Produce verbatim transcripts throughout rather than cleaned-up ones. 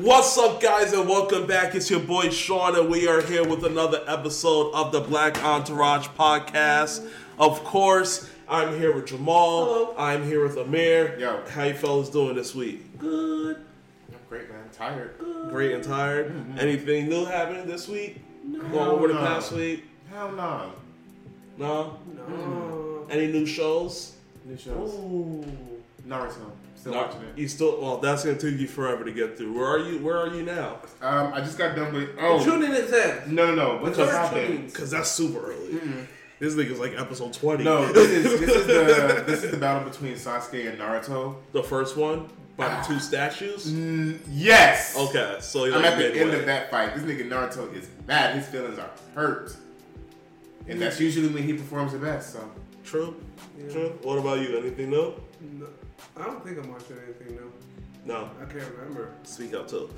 What's up, guys, and welcome back. It's your boy Sean, and we are here with another episode of the Black Entourage Podcast. Of course, I'm here with Jamal. Hello. I'm here with Amir. Yo. How you fellas doing this week? Good. I'm great, man. Tired. Good. Great and tired. Mm-hmm. Anything new happening this week? No. Going over the past week? Hell no. No? No. Mm-hmm. Any new shows? New shows. Ooh. Naruto. Still no, watching it. You still well. That's gonna take you forever to get through. Where are you? Where are you now? Um, I just got done with. Oh, tune in his ass. No, no, no. Because because that's super early. Mm-hmm. This nigga's like episode twenty. No, this is this is the this is the battle between Sasuke and Naruto. The first one by ah. the two statues. Mm, yes. Okay, so you're I'm like at midway. The end of that fight. This nigga Naruto is mad. His feelings are hurt, and that's usually when he performs the best. So true. Yeah. True. What about you? Anything new? No. I don't think I'm watching anything new. No. I can't remember. Speak up, too.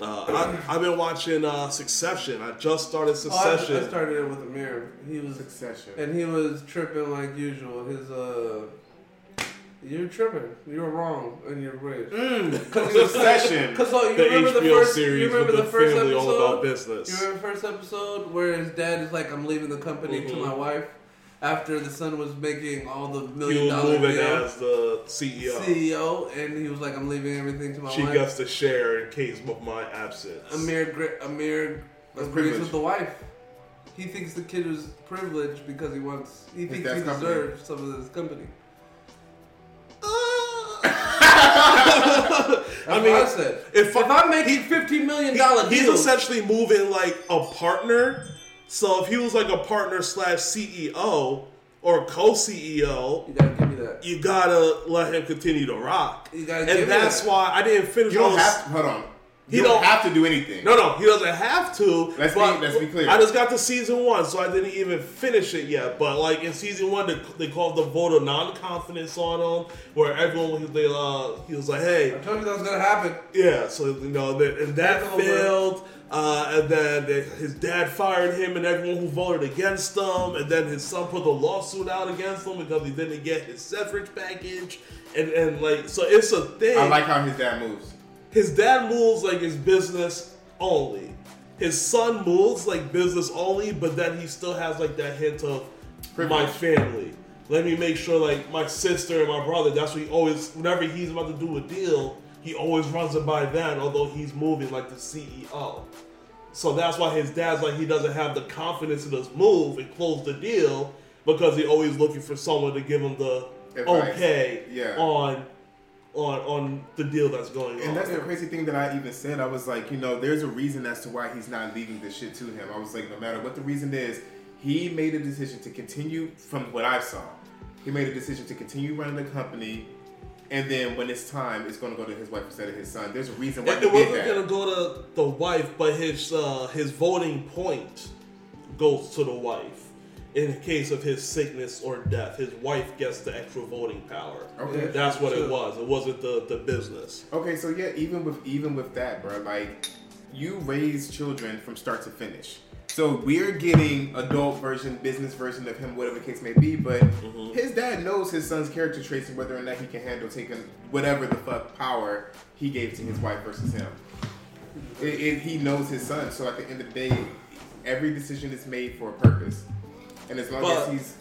Uh, I, I've been watching uh, Succession. I just started Succession. Oh, I, I started it with Amir. He was Succession. And he was tripping like usual. His, uh... You're tripping. You're wrong in your ways. Mm. Cause Succession. Because so you, the remember H B O the first, series you remember with the first family episode? All about business. You remember the first episode where his dad is like, I'm leaving the company mm-hmm. to my wife? After the son was making all the million dollar deals. He was moving as the C E O. C E O, and he was like, I'm leaving everything to my wife. She gets to share in case of my absence. Amir, Amir agrees with the wife. He thinks the kid is privileged because he wants, he thinks he deserves some of this company. I mean, I said, if, if I'm making fifteen million dollars deals. He's essentially moving like a partner. So if he was like a partner slash C E O or co-C E O, you gotta give me that. You gotta let him continue to rock. You gotta and give that's me that. Why I didn't finish. You don't those. Have to. Hold on. You he don't, don't have to do anything. No, no, he doesn't have to. Let's be, let's be clear. I just got to season one, so I didn't even finish it yet. But like in season one, they, they called the vote of non-confidence on him, where everyone they uh he was like, "Hey, I told you that was gonna happen." Yeah. So you know, they, and that That's failed. Over. Uh, and then they, his dad fired him and everyone who voted against him. And then his son put the lawsuit out against him because he didn't get his severance package. And, and like, so it's a thing. I like how his dad moves. His dad moves like it's business only. His son moves like business only, but then he still has like that hint of my family. Let me make sure like my sister and my brother, that's what he always, whenever he's about to do a deal, he always runs it by them, although he's moving like the C E O. So that's why his dad's like, he doesn't have the confidence in his move and close the deal because he's always looking for someone to give him the advice. okay yeah. on on on the deal that's going and on. And that's the crazy thing that I even said. I was like, you know, there's a reason as to why he's not leaving this shit to him. I was like, no matter what the reason is, he made a decision to continue from what I saw. He made a decision to continue running the company. And then when it's time, it's going to go to his wife instead of his son. There's a reason why and he did that. It wasn't going to go to the wife, but his uh, his voting point goes to the wife. In case of his sickness or death, his wife gets the extra voting power. Okay, that's what it was. It wasn't the, the business. Okay, so yeah, even with even with that, bro, like you raise children from start to finish. So we're getting adult version, business version of him, whatever the case may be, but mm-hmm. his dad knows his son's character traits and whether or not he can handle taking whatever the fuck power he gave to his wife versus him. It, it, he knows his son, so at the end of the day, every decision is made for a purpose. And as long but as he's...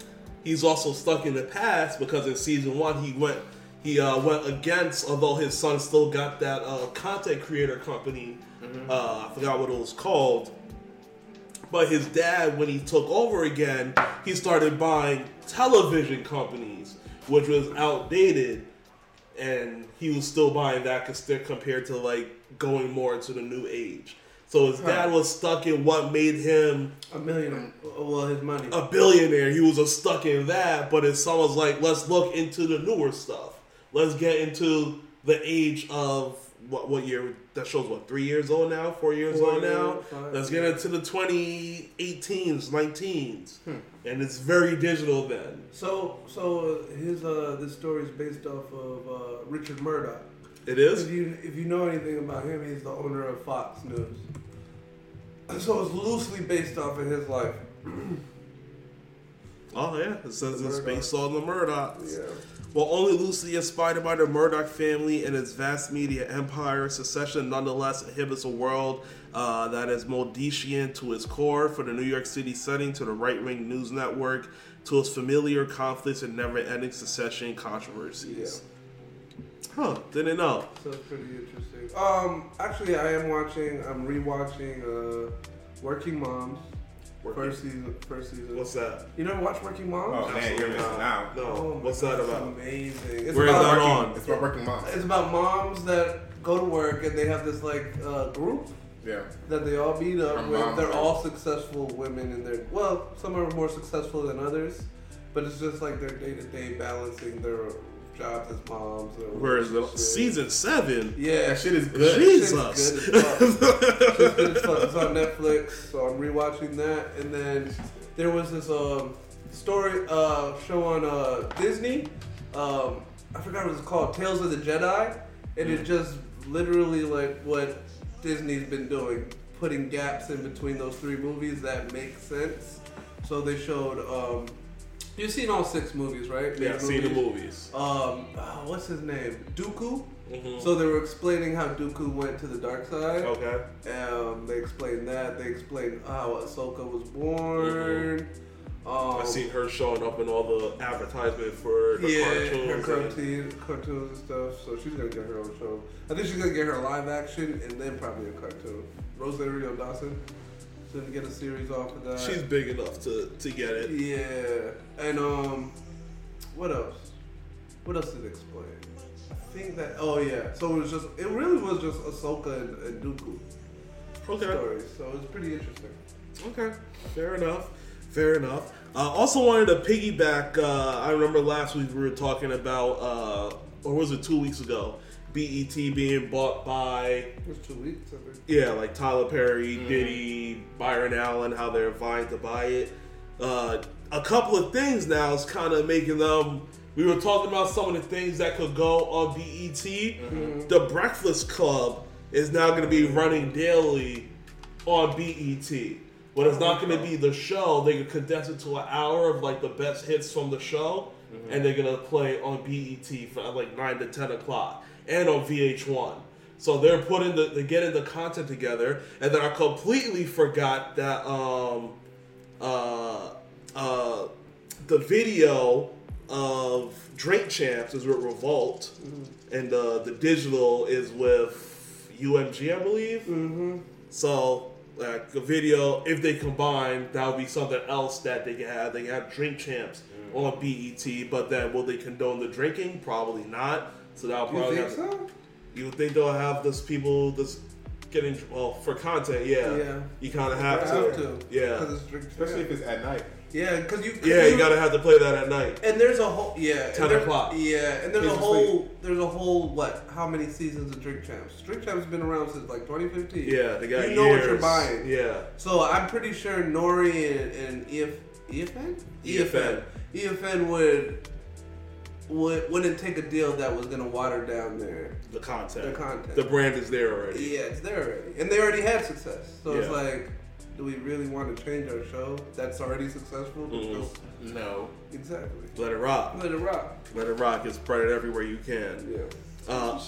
He's also stuck in the past because in season one, he went he uh, went against, although his son still got that uh, content creator company, mm-hmm. uh, I forgot what it was called. But his dad, when he took over again, he started buying television companies, which was outdated, and he was still buying that compared to like going more into the new age. So his dad was stuck in what made him a millionaire. Well, his money. A billionaire. He was just stuck in that, but his son was like, "Let's look into the newer stuff. Let's get into the age of." What what year? That show's what, three years old now? Four years Four old years, now? Five, Let's get into the twenty eighteens, nineteens. Hmm. And it's very digital then. So so his uh, this story is based off of uh, Richard Murdoch. It is? If you, if you know anything about him, he's the owner of Fox News. So it's loosely based off of his life. Oh, yeah. It says it's based on the Murdochs. Yeah. While only loosely inspired by the Murdoch family and its vast media empire, Succession nonetheless inhabits a world uh, that is Moldesian to its core, from the New York City setting to the right-wing news network to its familiar conflicts and never-ending succession controversies. Yeah. Huh, didn't know. Sounds pretty interesting. Um, actually, I am watching, I'm rewatching uh, Working Moms. Working. First season. First season. What's that? You never watch Working Moms? Oh man, you're missing out. No. Oh, what's that about? Amazing. It's Where about is that working, on? It's about working moms. It's about moms that go to work and they have this like uh, group. Yeah. That they all meet up with. They're all successful women in their well, some are more successful than others, but it's just like their day to day balancing their jobs as moms. Where's the season seven? Yeah, that shit is good. Jesus, good as fuck. Good as fuck. It's on Netflix, so I'm rewatching that. And then there was this um story uh show on uh Disney. Um, I forgot what it's called, Tales of the Jedi, and mm. It's just literally like what Disney's been doing, putting gaps in between those three movies that make sense. So they showed um. You've seen all six movies, right? Yeah, I've seen the movies. Um, oh, what's his name? Dooku. Mm-hmm. So they were explaining how Dooku went to the dark side. Okay. Um, they explained that. They explained how Ahsoka was born. Mm-hmm. Um, I've seen her showing up in all the advertisement for the yeah, cartoons. Her cartoons, cartoons and stuff. So she's going to get her own show. I think she's going to get her live action and then probably a cartoon. Rosario Dawson. To get a series off of that. She's big enough to, to get it. Yeah. And um what else? What else did it explain? I think that oh yeah. So it was just it really was just Ahsoka and, and Dooku okay. story. So it's pretty interesting. Okay. Fair enough. Fair enough. I uh, also wanted to piggyback uh, I remember last week we were talking about uh, or was it two weeks ago? B E T being bought by two weeks, I think. Yeah, like Tyler Perry, mm. Diddy, Byron Allen, how they're vying to buy it. Uh, a couple of things now is kind of making them. We were talking about some of the things that could go on B E T. Mm-hmm. The Breakfast Club is now going to be running daily on B E T. But it's not going to be the show. They could condense it to an hour of like the best hits from the show, mm-hmm. and they're going to play on B E T for like nine to ten o'clock. And on V H one. So they're putting the they're getting the content together. And then I completely forgot that um uh uh the video of Drink Champs is with Revolt, mm-hmm. and the uh, the digital is with U M G, I believe. Mm-hmm. So like the video, if they combine, that would be something else that they can have. They can have Drink Champs mm-hmm. on B E T, but then will they condone the drinking? Probably not. So that'll probably you think have, so? You think they'll have this people this getting well for content, yeah. yeah. You kind of have, have to, yeah. It's especially if it's at night. Yeah, because you. Cause yeah, you, you gotta have to play that at night. And there's a whole yeah ten there, o'clock. Yeah, and there's Please a whole sleep. there's a whole what? How many seasons of Drink Champs? Drink Champs has been around since like twenty fifteen. Yeah, they got you years. know what you're buying. Yeah. So I'm pretty sure Nori and, and EF, EFN? EFN EFN EFN would. Would, wouldn't take a deal that was going to water down their the content. The content. The brand is there already. Yeah, it's there already. And they already had success. So yeah. It's like, do we really want to change our show that's already successful? Mm-hmm. No. Exactly. Let it rock. Let it rock. Let it rock. It's spread it everywhere you can. Yeah. Uh,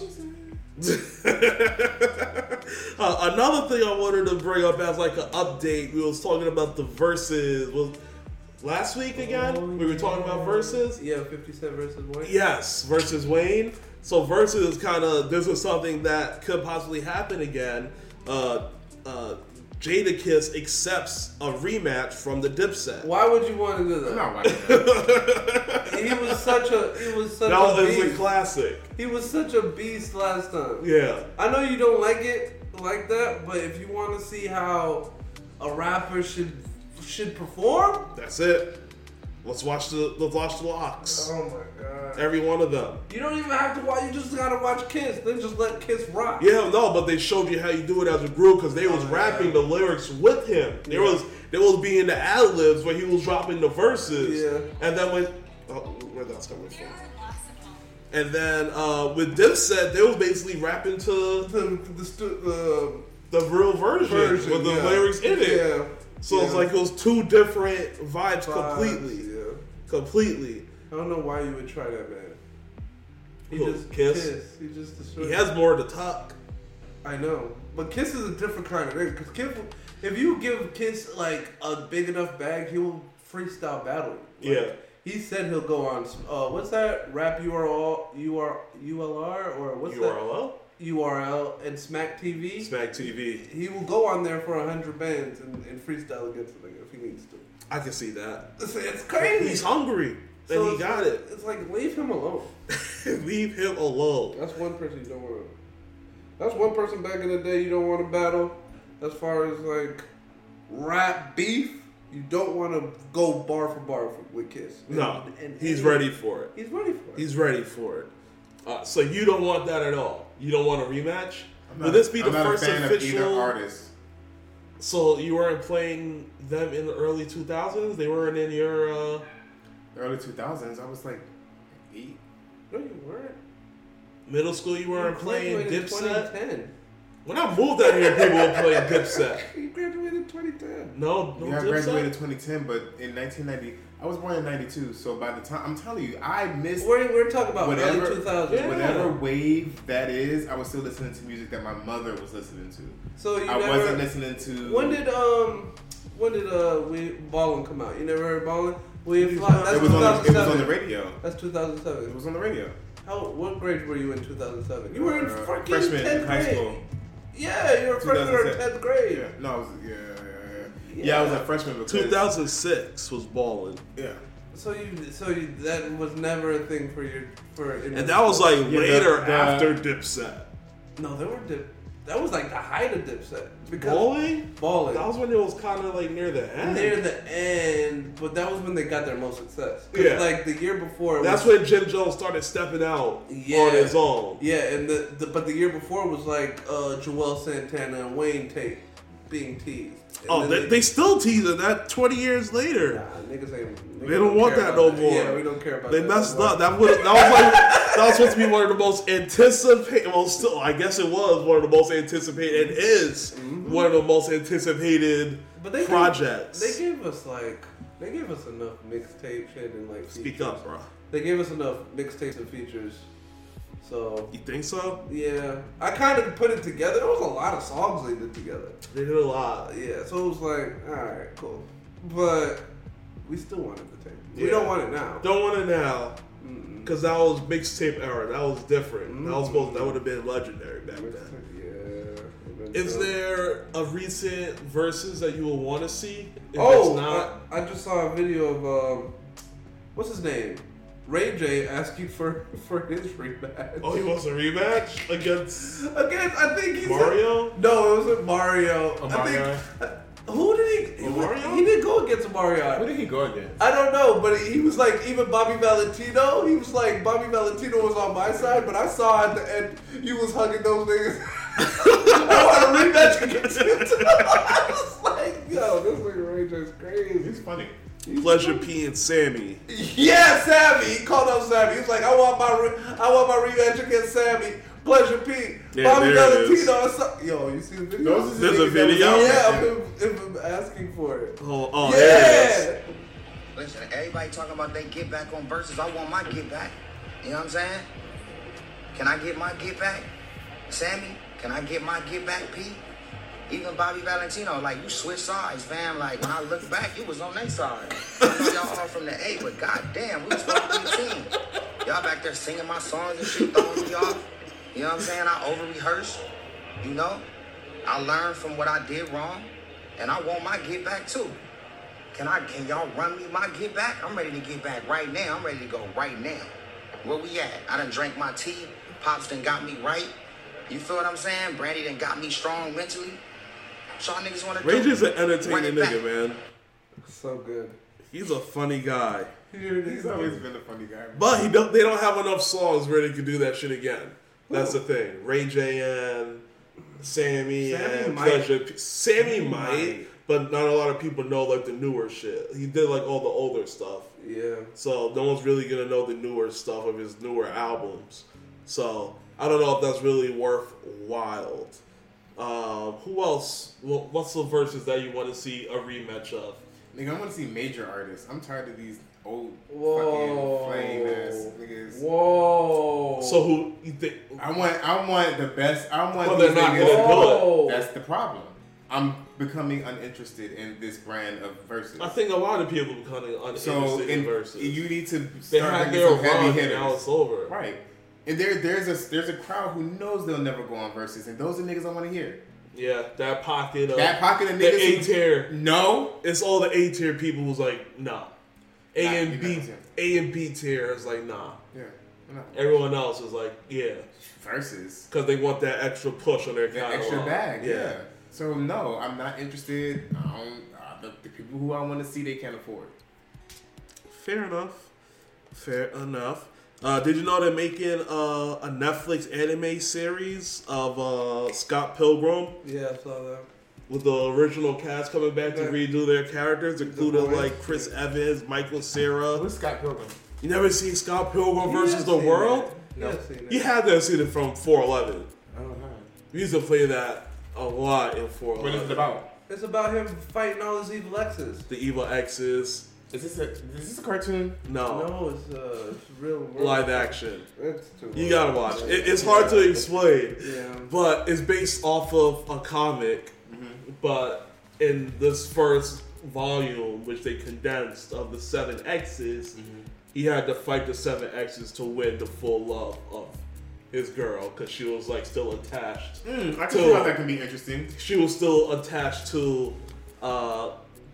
uh, another thing I wanted to bring up as like an update, we was talking about the verses. Well, Last week again, oh, we were talking yeah. about Versus. Yeah, fifty Cent versus Wayne. Yes, versus Wayne. So Versus is kind of, this is something that could possibly happen again. Uh, uh, Jadakiss accepts a rematch from the Dipset. Why would you want to do that? No, why not? He was such a, he was such no, a beast. That was a classic. He was such a beast last time. Yeah. I know you don't like it like that, but if you want to see how a rapper should should perform. That's it. Let's watch the let's watch the locks. Oh my god. Every one of them. You don't even have to watch. You just gotta watch Kiss. Then just let Kiss rock. Yeah, no, but they showed you how you do it as a group because they was oh, rapping yeah. the lyrics with him. There yeah. was there was being the ad libs where he was dropping the verses. Yeah. And then when oh, where that's coming from. And then uh, with Dipset, they was basically rapping to the the the, the, the real version, version with the yeah. lyrics in it. Yeah. So yeah. it's like it was two different vibes, vibes completely. Yeah. Completely. I don't know why you would try that, man. He Who? just Kiss. Kiss. He just destroyed. He has him. more to talk. I know, but Kiss is a different kind of nigga. Cause Kiss, if you give Kiss like a big enough bag, he will freestyle battle you. Like, yeah. He said he'll go on. Uh, what's that? Rap U R L, U R L, or what's U R L? That? U R L and Smack T V. Smack T V. He will go on there for a hundred bands and, and freestyle against the nigga if he needs to. I can see that. It's, it's crazy. He's hungry. Then so he got like, it. It's like leave him alone. Leave him alone. That's one person you don't want to. That's one person back in the day you don't want to battle. As far as like rap beef, you don't want to go bar for bar with Kiss. And, no, and he's and, ready for it. He's ready for it. He's ready for it. Uh, so you don't want that at all. You don't want a rematch. I'm Will not, this be I'm the not first a fan official? Of either artist. So you weren't playing them in the early two thousands. They weren't in your uh... early two thousands. I was like eight. No, you weren't. Middle school, you weren't playing Dipset. When I moved out here, people were playing Dipset. You graduated in twenty ten. No, no yeah, I graduated in twenty ten, but in nineteen ninety, I was born in ninety-two. So by the time, I'm telling you, I missed. We're, we're talking about whatever, early two thousands. Yeah. Whatever wave that is, I was still listening to music that my mother was listening to. So you I never, wasn't listening to. When did um, when did uh, we Ballin' come out? You never heard Ballin'? We Fly. That's it was two thousand seven. On the, it was on the radio. That's two thousand seven. It was on the radio. How? What grade were you in two thousand seven? You were in uh, fucking freshman tenth in high grade. School. Yeah, you were a freshman in tenth grade. Yeah. No, I was, yeah, yeah, yeah. Yeah, I was a freshman. Because two thousand six was balling. Yeah. So you, so you, that was never a thing for your, for. And that was like yeah, later the, the, after Dipset. No, there were dip. That was like the height of Dipset. Balling? Balling. That was when it was kind of like near the end. Near the end, but that was when they got their most success. Yeah. Like the year before. That's was, when Jim Jones started stepping out yeah, on his own. Yeah, and the, the but the year before was like uh, Joel Santana and Wayne Tate being teased. And oh, they, they, they still teasing that twenty years later. Nah, niggas ain't. Niggas they don't, don't want that no that. more. Yeah, we don't care about they that. They messed anymore. up. That was, that was like. That was supposed to be one of the most anticipated. Well, still, I guess it was one of the most anticipated. It is mm-hmm. one of the most anticipated but they projects. Gave, they gave us like they gave us enough mixtape shit and like. Speak features. Up, bro. They gave us enough mixtapes and features. So you think so? Yeah, I kind of put it together. There was a lot of songs they did together. They did a lot. Yeah, so it was like, all right, cool, but we still wanted the tape. Yeah. We don't want it now. Don't want it now. Because that was mixtape era. That was different. Mm-hmm. That was supposed. That would have been legendary back then. Yeah. Is there a recent versus that you will want to see? If oh, it's not, I, I just saw a video of um, what's his name, Ray J asking for, for his rematch. Oh, he wants a rematch against against. I think he's Mario. A, no, it wasn't Mario. Oh, Mario. I think, I, Who did he? He, was, he didn't go against Mario. Who did he go against? I don't know, but he was like even Bobby Valentino. He was like Bobby Valentino was on my side, but I saw at the end you was hugging those niggas. I want a rematch against him. I was like, yo, this nigga Ray J is crazy. He's funny. He's Pleasure funny. P and Sammy. Yeah, Sammy. He called out Sammy. He was like, I want my, re- I want my rematch against Sammy. Pleasure P. Yeah, Bobby Valentino. So- Yo, you see the video? Those There's a video? Like, yeah, I've been, I've been asking for it. Oh, oh yeah. There it is. Listen, everybody talking about they get back on versus. I want my get back. You know what I'm saying? Can I get my get back? Sammy, can I get my get back, P? Even Bobby Valentino, like, you switch sides, fam. Like, when I look back, you was on their side. Y'all all from the A, but goddamn, we was fucking team. Y'all back there singing my songs and shit, throwing me off. You know what I'm saying? I over-rehearsed, you know? I learned from what I did wrong, and I want my get back, too. Can I? Can y'all run me my get back? I'm ready to get back right now. I'm ready to go right now. Where we at? I done drank my tea. Pops done got me right. You feel what I'm saying? Brandy done got me strong mentally. So y'all niggas want to Rage do is an entertaining nigga, back. Man. So good. He's a funny guy. He's always been a funny guy. But he don't, they don't have enough songs where they can do that shit again. That's the thing. Ray J and Sammy, Sammy and might. Pleasure P. Sammy might, but not a lot of people know like the newer shit. He did like all the older stuff. Yeah. So no one's really gonna know the newer stuff of his newer albums. So I don't know if that's really worthwhile. Um, who else? What's the verses that you want to see a rematch of? Nigga, I want to see major artists. I'm tired of these old Whoa. fucking flame ass niggas. Whoa. So who you think? I want I want the best. I want well, these niggas. That's the problem. I'm becoming uninterested in this brand of versus. I think a lot of people becoming uninterested so in, in versus. You need to start making some heavy hitters. Now it's over. Right. And there, there's a there's a crowd who knows they'll never go on versus, and those are niggas I want to hear. Yeah, that pocket of that pocket of niggas. The A tier. No, it's all the A tier people who's like, nah. A nah, and B, A and B tier is like, nah. Yeah. No. Everyone else is like, yeah. Versus, because they want that extra push on their that catalog. Extra bag. Yeah. yeah. So no, I'm not interested. I don't, uh, the, the people who I want to see, they can't afford. Fair enough. Fair enough. Uh, did you know they're making uh, a Netflix anime series of uh, Scott Pilgrim? Yeah, I saw that. With the original cast coming back to yeah. redo their characters, including the like Chris yeah. Evans, Michael Cera. Who's Scott Pilgrim? You never seen Scott Pilgrim you versus the World? That. No, you, you had to have seen it from four eleven. I don't know. We used to play that a lot in four eleven. What is it about? It's about him fighting all his evil exes. The evil exes. Is this a is this a cartoon? No, no, it's a uh, real world. Live action. It's too you gotta watch. It, it's hard yeah. to explain, yeah. but it's based off of a comic. Mm-hmm. But in this first volume, which they condensed of the seven exes, mm-hmm. he had to fight the seven exes to win the full love of his girl because she was like still attached. Mm, I can see how that can be interesting. She was still attached to. Uh,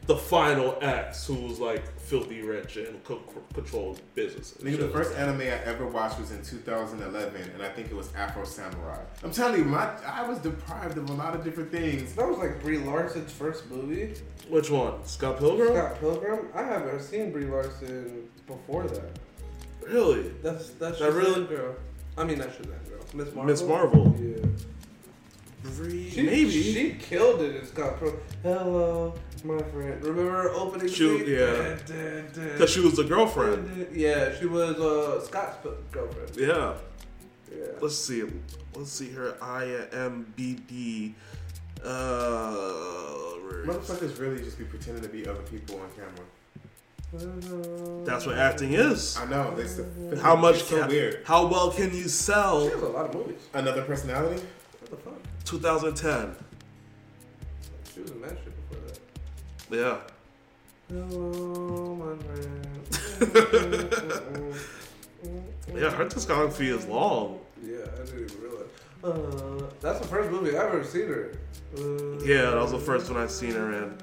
The final ex, who was like filthy rich and c- controlled businesses. Nigga, the first anime I ever watched was in two thousand eleven, and I think it was Afro Samurai. I'm telling you, my I was deprived of a lot of different things. That was like Brie Larson's first movie. Which one? Scott Pilgrim? Scott Pilgrim? I haven't seen Brie Larson before that. Really? That's that's that really girl. I mean, that's that girl. Miss Marvel. Miss Marvel. Yeah. Brie, she, maybe she killed it in Scott Pilgrim. Hello. My friend, remember opening? Shoot, yeah, because she was the girlfriend. Yeah, she was uh, Scott's girlfriend. Yeah, yeah. Let's see, let's see her I M D B. Uh, Motherfuckers really just be pretending to be other people on camera. That's what acting is. I know. It's, it's, how much? It's so can, weird. How well can you sell? She has a lot of movies. Another personality. What the fuck? twenty ten. She was a master. Yeah. Yeah, her discography is long. Yeah, I didn't even realize. Uh, that's the first movie I've ever seen her. Uh, yeah, that was the first one I've seen her in.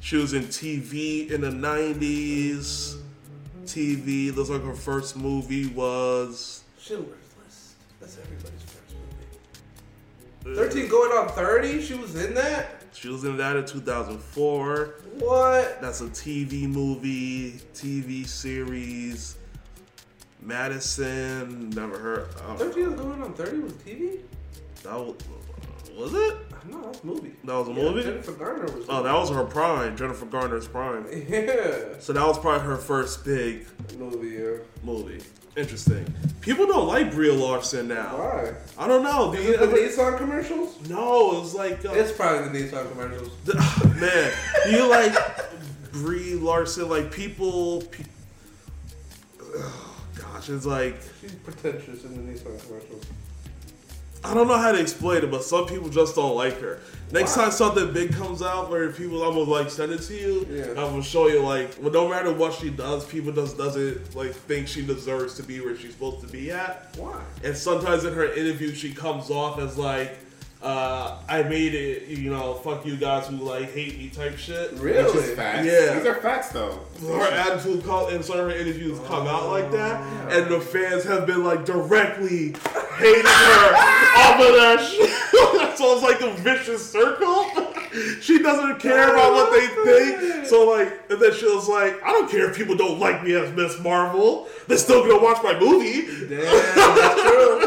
She was in T V in the nineties. T V, looks like her first movie was Schindler's List. That's everybody's first movie. thirteen going on thirty? She was in that? She was in that in two thousand four. What? That's a T V movie, T V series. Madison, never heard. thirteen was going on thirty was T V? That was, was it? No, that was a movie. That was a yeah, movie? Jennifer Garner was Oh, that was her prime. Jennifer Garner's prime. Yeah. So that was probably her first big movie. Yeah. Movie. Interesting. People don't like Brie Larson now. Why? I don't know. Is it the Nissan commercials? No, it was like... Uh, it's probably the Nissan commercials. The, oh, man, do you like Brie Larson? Like, people... Pe- oh, gosh, it's like... She's pretentious in the Nissan commercials. I don't know how to explain it, but some people just don't like her. Next wow. time something big comes out where people, I'm going to like send it to you. Yeah. I'm going to show you like, well, no matter what she does, people just doesn't like think she deserves to be where she's supposed to be at. Why? And sometimes in her interview, she comes off as like, uh, I made it, you know, fuck you guys who like hate me type shit. Really? Which is facts. Yeah. These are facts though. Her attitude call and some of her interviews oh, come out like that. Yeah. And the fans have been like directly hating her off of that shit. So it's like a vicious circle. She doesn't care about what they think. So like, and then she was like, I don't care if people don't like me as Miss Marvel. They're still gonna watch my movie. Damn, that's true.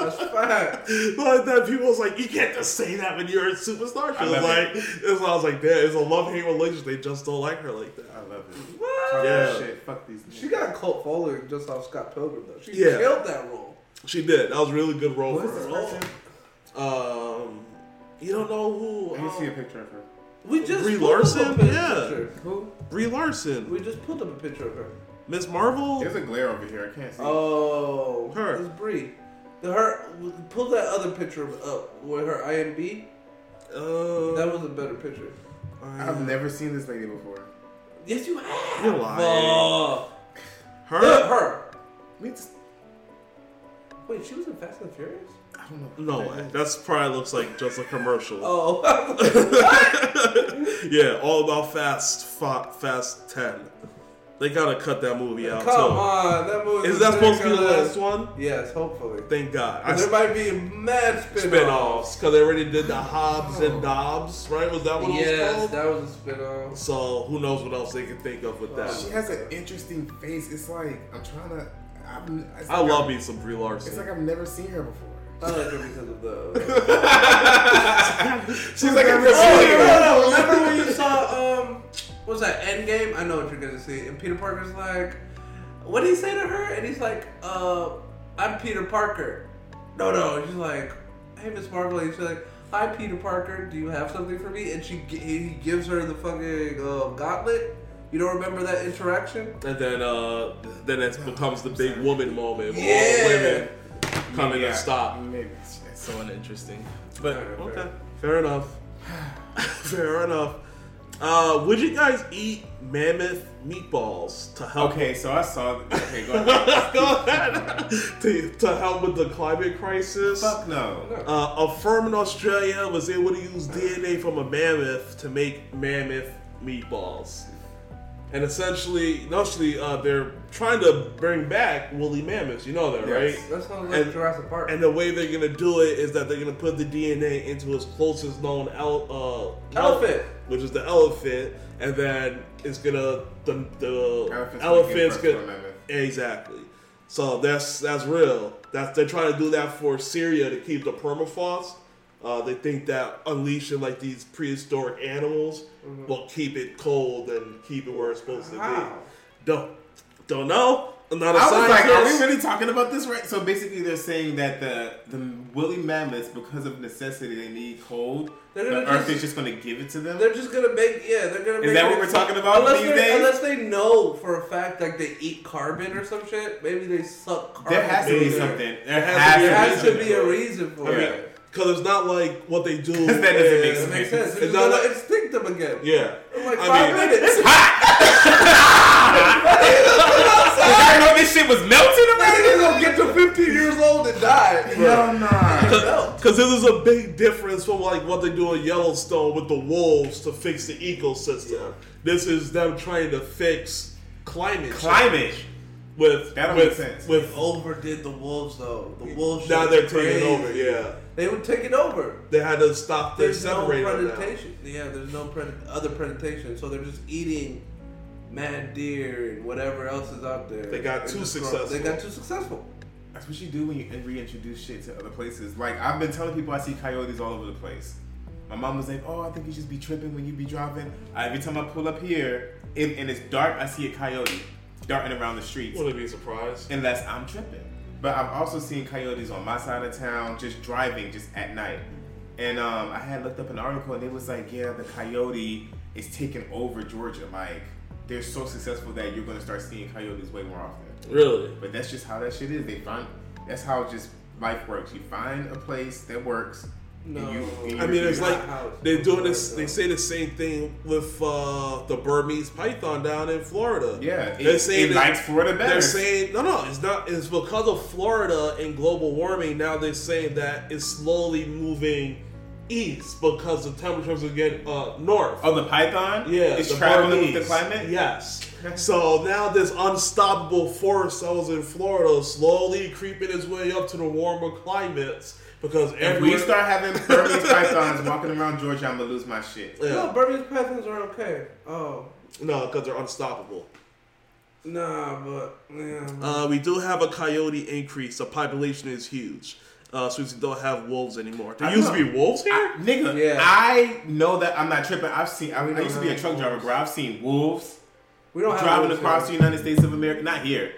That's fact. Like that, people was like, you can't just say that when you're a superstar. She I was like, it. So I was like, there is a love hate relationship. They just don't like her like that. I love it. What? Yeah. Shit. Fuck these. She got a cult following just off Scott Pilgrim though. She yeah. killed that role. She did. That was a really good role what for her. Um, you don't know who. Let me um, see a picture of her. We just Brie Larson, yeah. Who? Brie Larson. We just pulled up a picture of her. Miss Marvel. There's a glare over here. I can't see. Oh, her. It's Brie. The her. Pull that other picture up with her I M D B. Uh, that was a better picture. Um, I've never seen this lady before. Yes, you have. You're lying. Uh, her. Yeah, her. Wait, wait, she was in Fast and Furious. I don't know. No, that that's probably looks like just a commercial. Oh, what? Yeah, all about Fast fa- Fast ten. They gotta cut that movie out. Come so. on, that movie is that supposed to be the last one? Yes, hopefully. Thank God. I, there might be mad spin-offs because they already did the Hobbs oh. and Dobbs, right? Was that what yes, it was called? Yes, that was a spin-off. So who knows what else they can think of with oh, that? She has an interesting face. It's like I'm trying to. I'm, like I love me some Brie Larson. It's like I've never seen her before. I like her because of the. She's like I've never seen her. Remember when you saw um. What was that, Endgame? I know what you're gonna see. And Peter Parker's like, what did he say to her? And he's like, uh, I'm Peter Parker. No, no. And she's like, hey, Miss Marvel. And she's like, hi, Peter Parker. Do you have something for me? And she, he gives her the fucking uh, gauntlet. You don't remember that interaction? And then, uh, then it becomes the big woman moment. Yeah. All women coming yeah. to stop. Maybe. That's so uninteresting. But, okay. Fair enough. Fair enough. Uh, would you guys eat mammoth meatballs to help? Okay, so I saw. Okay, go ahead. Go ahead. to, to help with the climate crisis? Fuck no. Uh, a firm in Australia was able to use D N A from a mammoth to make mammoth meatballs, and essentially, essentially, uh, they're trying to bring back woolly mammoths. You know that, yes. right? That sounds like and, Jurassic Park. And the way they're gonna do it is that they're gonna put the D N A into its closest known el- uh, elephant. Which is the elephant, and then it's gonna the the elephant's, elephant's gonna exactly. So that's that's real. That's they're trying to do that for Syria to keep the permafrost. Uh, they think that unleashing like these prehistoric animals mm-hmm. will keep it cold and keep it where it's supposed wow. to be. Don't don't know. I'm not a I scientist. was like, are we really talking about this right? So basically, they're saying that the the woolly mammoths, because of necessity, they need cold. The just, Earth is just going to give it to them? They're just going to make, yeah, they're going to make Is that what we're talking about unless these days? Unless they know for a fact, like, they eat carbon or some shit. Maybe they suck carbon. There has to be something. There has to be a reason for it. Because it's not like what they do. Because that doesn't make sense. It's not like, extinct them again. Yeah. It's like five minutes. It's hot! I didn't know this shit was melting already. They're going to get to fifteen years old and die. Hell nah. Because this is a big difference from like what they do in Yellowstone with the wolves to fix the ecosystem. Yeah. This is them trying to fix climate. Climate. Change. With that with, makes sense. With overdid the wolves though. The wolves now they're taking over. Yeah, they were taking over. They had to stop. They separated. There's no predation. Yeah, there's no pre- other predation. So they're just eating mad deer and whatever else is out there. They got too successful. They got too successful. That's what you do when you reintroduce shit to other places. Like I've been telling people, I see coyotes all over the place. My mom was like, "Oh, I think you just be tripping when you be driving." Every time I pull up here it, and it's dark, I see a coyote darting around the streets. Wouldn't be surprised unless I'm tripping. But I've also seen coyotes on my side of town, just driving, just at night. And um, I had looked up an article, and it was like, "Yeah, the coyote is taking over Georgia, Mike." They're so successful that you're going to start seeing coyotes way more often. Really? But that's just how that shit is. They find that's how just life works. You find a place that works. No, and you, and you I mean it's like they're doing this. They say the same thing with uh, the Burmese python down in Florida. Yeah, they're it, saying it that, likes Florida better. They're saying no, no. It's not. It's because of Florida and global warming. Now they're saying that it's slowly moving east because the temperatures are getting uh, north. Oh, the python? Yeah. It's traveling with the climate? Yes. So now this unstoppable force that was in Florida slowly creeping its way up to the warmer climates because if we start having Burmese pythons walking around Georgia, I'm going to lose my shit. Yeah. No, Burmese pythons are okay. Oh. No, because they're unstoppable. Nah, but... Yeah. Uh, we do have a coyote increase. The population is huge. Uh, so we don't have wolves anymore. There I used know. to be wolves here? I, nigga, yeah. I know that I'm not tripping. I've seen, I, I used to be a truck wolves. driver, bro. I've seen wolves we don't driving have across here. the United States of America. Not here.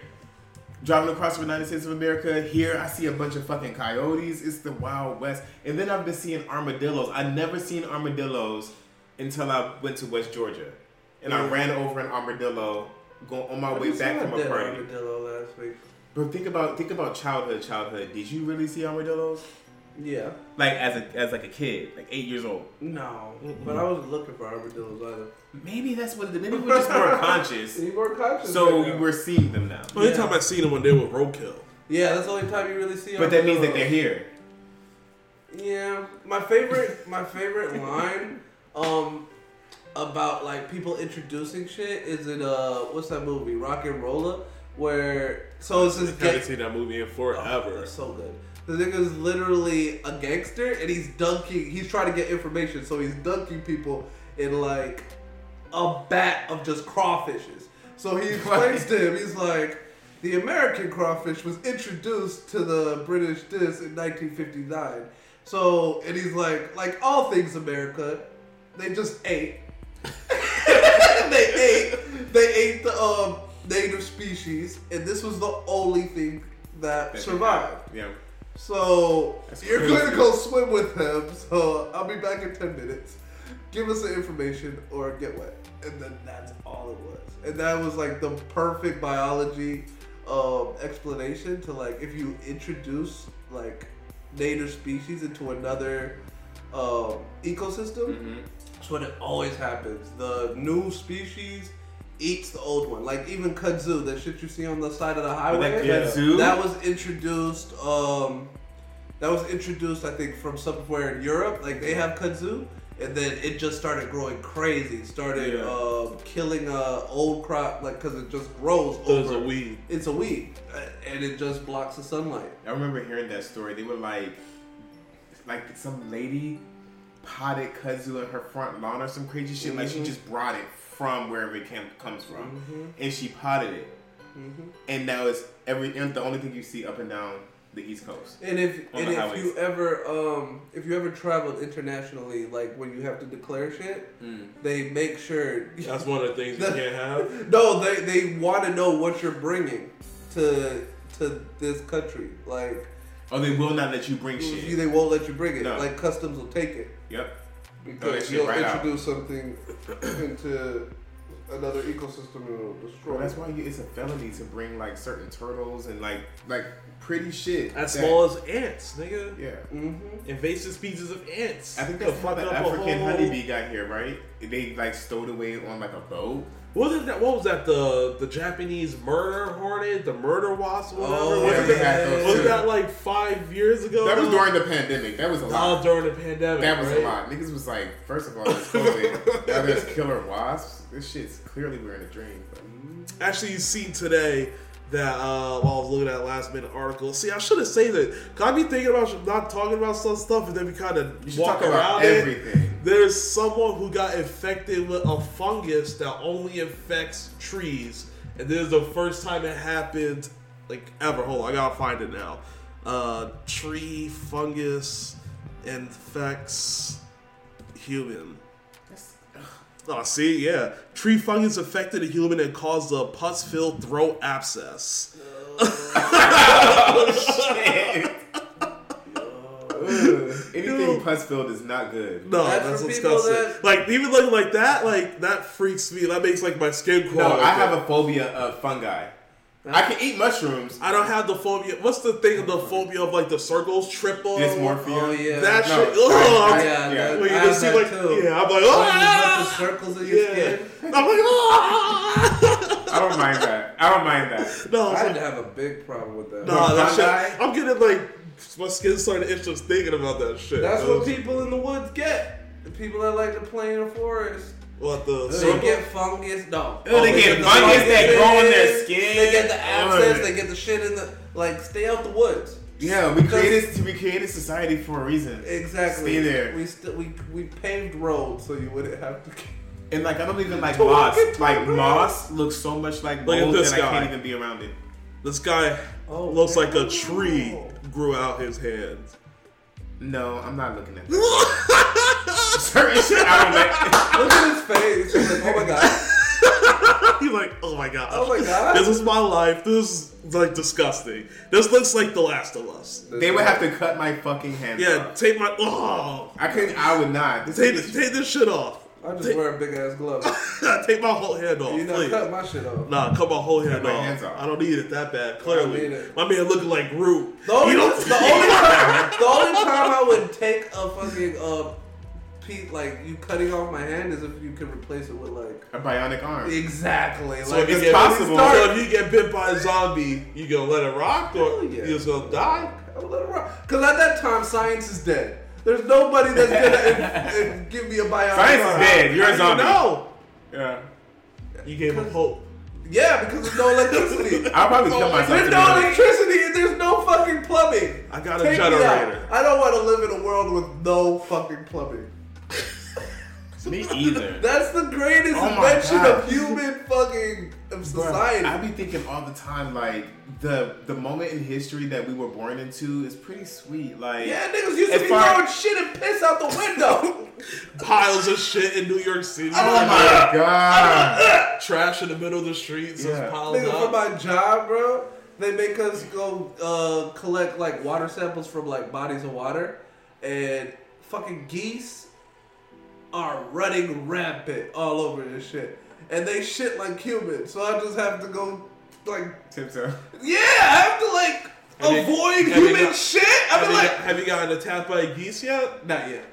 Driving across the United States of America. Here, I see a bunch of fucking coyotes. It's the Wild West. And then I've been seeing armadillos. I've never seen armadillos until I went to West Georgia. And yeah. I ran over an armadillo going on my I way back from a party. Armadillo last week. But think about think about childhood, childhood. Did you really see armadillos? Yeah. Like as a as like a kid, like eight years old. No, mm-hmm. But I wasn't looking for armadillos either. Maybe that's what. Maybe we just weren't conscious. You weren't conscious. So we were seeing them now. Only yeah. time I see them when they were roadkill. Yeah, that's the only time you really see. But that means that they're here. Yeah, my favorite my favorite line um, about like people introducing shit is in uh what's that movie Rock and Roller where so it's just I haven't seen that movie in forever. Oh, it's so good. The nigga's literally a gangster and he's dunking, he's trying to get information, so he's dunking people in like a vat of just crawfishes. So he explains to him, he's like, the American crawfish was introduced to the British this in nineteen fifty-nine. So, and he's like, like all things America, they just ate. they ate, they ate the um, native species, and this was the only thing that survived. Yeah. So, that's you're going to go swim with him, so I'll be back in ten minutes. Give us the information or get wet. And then that's all it was. And that was like the perfect biology um, explanation to like, if you introduce like native species into another um, ecosystem, mm-hmm. that's what it always happens. The new species eats the old one. Like even kudzu, that shit you see on the side of the highway, oh, that, kudzu? that was introduced, um, that was introduced I think from somewhere in Europe, like they have kudzu, and then it just started growing crazy, started yeah. um, killing a old crop, like because it just grows over. It's a weed. It's a weed, and it just blocks the sunlight. I remember hearing that story. They were like, like some lady potted kudzu in her front lawn or some crazy shit, mm-hmm. like she just brought it from wherever it came, comes from, mm-hmm. and she potted it, mm-hmm. and now it's every the only thing you see up and down the East Coast. And if and if you ever um if you ever traveled internationally, like when you have to declare shit, mm. they make sure that's one of the things that, you can't have. No, they they want to know what you're bringing to to this country, like. Oh, they will not let you bring shit. They won't let you bring it. No. Like customs will take it. Yep. Because you'll right introduce out. something into another ecosystem and it'll destroy. Well, that's why you, it's a felony to bring like certain turtles and like like pretty shit as that, small as ants, nigga. Yeah. Mm-hmm. Invasive species of ants. I think that's how the African whole... honeybee got here, right? They like stowed away on like a boat. Wasn't that what was that the the Japanese murder hornet, the murder wasp, whatever? Oh, yeah, was that, was that like five years ago? That was though? during the pandemic. That was a lot. Oh, during the pandemic. That was right? a lot. Niggas was like, first of all, there's COVID. Now there's killer wasps. This shit's clearly we're in a dream. But... Actually, you seen today that uh, while I was looking at that last minute article. See, I should have saved it. Cause I be thinking about not talking about some stuff, and then we kind of walk talk around about everything. It. There's someone who got infected with a fungus that only infects trees. And this is the first time it happened, like, ever. Hold on, I gotta find it now. Uh, tree fungus infects human. Oh, see, yeah. Tree fungus affected a human and caused a pus-filled throat abscess. Oh, shit. Anything pus-filled is not good. No, that's, that's disgusting. That... Like, even looking like that, like, that freaks me. That makes, like, my skin crawl. No, I like have that. a phobia of fungi. That's... I can eat mushrooms. I don't have the phobia. What's the thing of the phobia of, like, the circles? Triple? Dysmorphia. Oh, yeah. That no, shit. Ugh. Yeah, yeah. When you just see, like, too. yeah, I'm like, oh, you put the circles in your yeah. skin. I'm like, oh. I don't mind that. I don't mind that. No, I would like, have a big problem with that. No, nah, that shit. I'm getting, like, my skin's starting to itch just thinking about that shit. That's what people in the woods get. The people that like to play in the forest. What the? They circle? get fungus. No. Ew, oh, they, they get, get fungus the that grow in their skin. They get the abscess. They get the shit in the like. Stay out the woods. Yeah, we created we created society for a reason. Exactly. Stay there. We st- we we paved roads so you wouldn't have to. And like I don't even like moss. Like moss looks so much like mold that I can't even be around it. This guy oh, looks man. like a tree. Grew out his hands. No, I'm not looking at that. Certain shit I don't like. Look at his face. He's like, oh my god. He's like, oh my god. Oh my god. This is my life. This is like disgusting. This looks like The Last of Us. They would have to cut my fucking hands. Yeah, off. take my. Oh, I couldn't. I would not. This take, take this shit off. I'm just take, wearing big ass gloves. Take my whole head off. You know, please. Cut my shit off. Nah, cut my whole head off. off. I don't need it that bad. Clearly, my man looking like Groot. The only, you don't the, only time, the only time I would take a fucking uh, piece like you cutting off my hand is if you could replace it with like a bionic arm. Exactly. So like, if it's get, possible. So if you get bit by a zombie, you gonna let it rock or yeah. you just gonna die? I would let it rock because at that time science is dead. There's nobody that's going to give me a bionic. Science is dead. You're a zombie. No. Yeah. You gave him hope. Yeah, because there's no electricity. I'll probably kill myself. There's no electricity and there's no fucking plumbing. I got a generator. I don't want to live in a world with no fucking plumbing. Me either. That's the greatest oh invention God. of human fucking of society. Bro, I be thinking all the time, like the the moment in history that we were born into is pretty sweet. Like yeah, niggas used to be I... throwing shit and piss out the window, piles of shit in New York City. Oh my God! Trash in the middle of the streets. Yeah. Nigga, for my job, bro, they make us go uh, collect like water samples from like bodies of water, and fucking geese are running rampant all over this shit. And they shit like humans. So I just have to go, like... tiptoe. Yeah, I have to, like, have avoid you, human got, shit. I mean, like... Got, have you gotten attacked by geese yet? Not yet.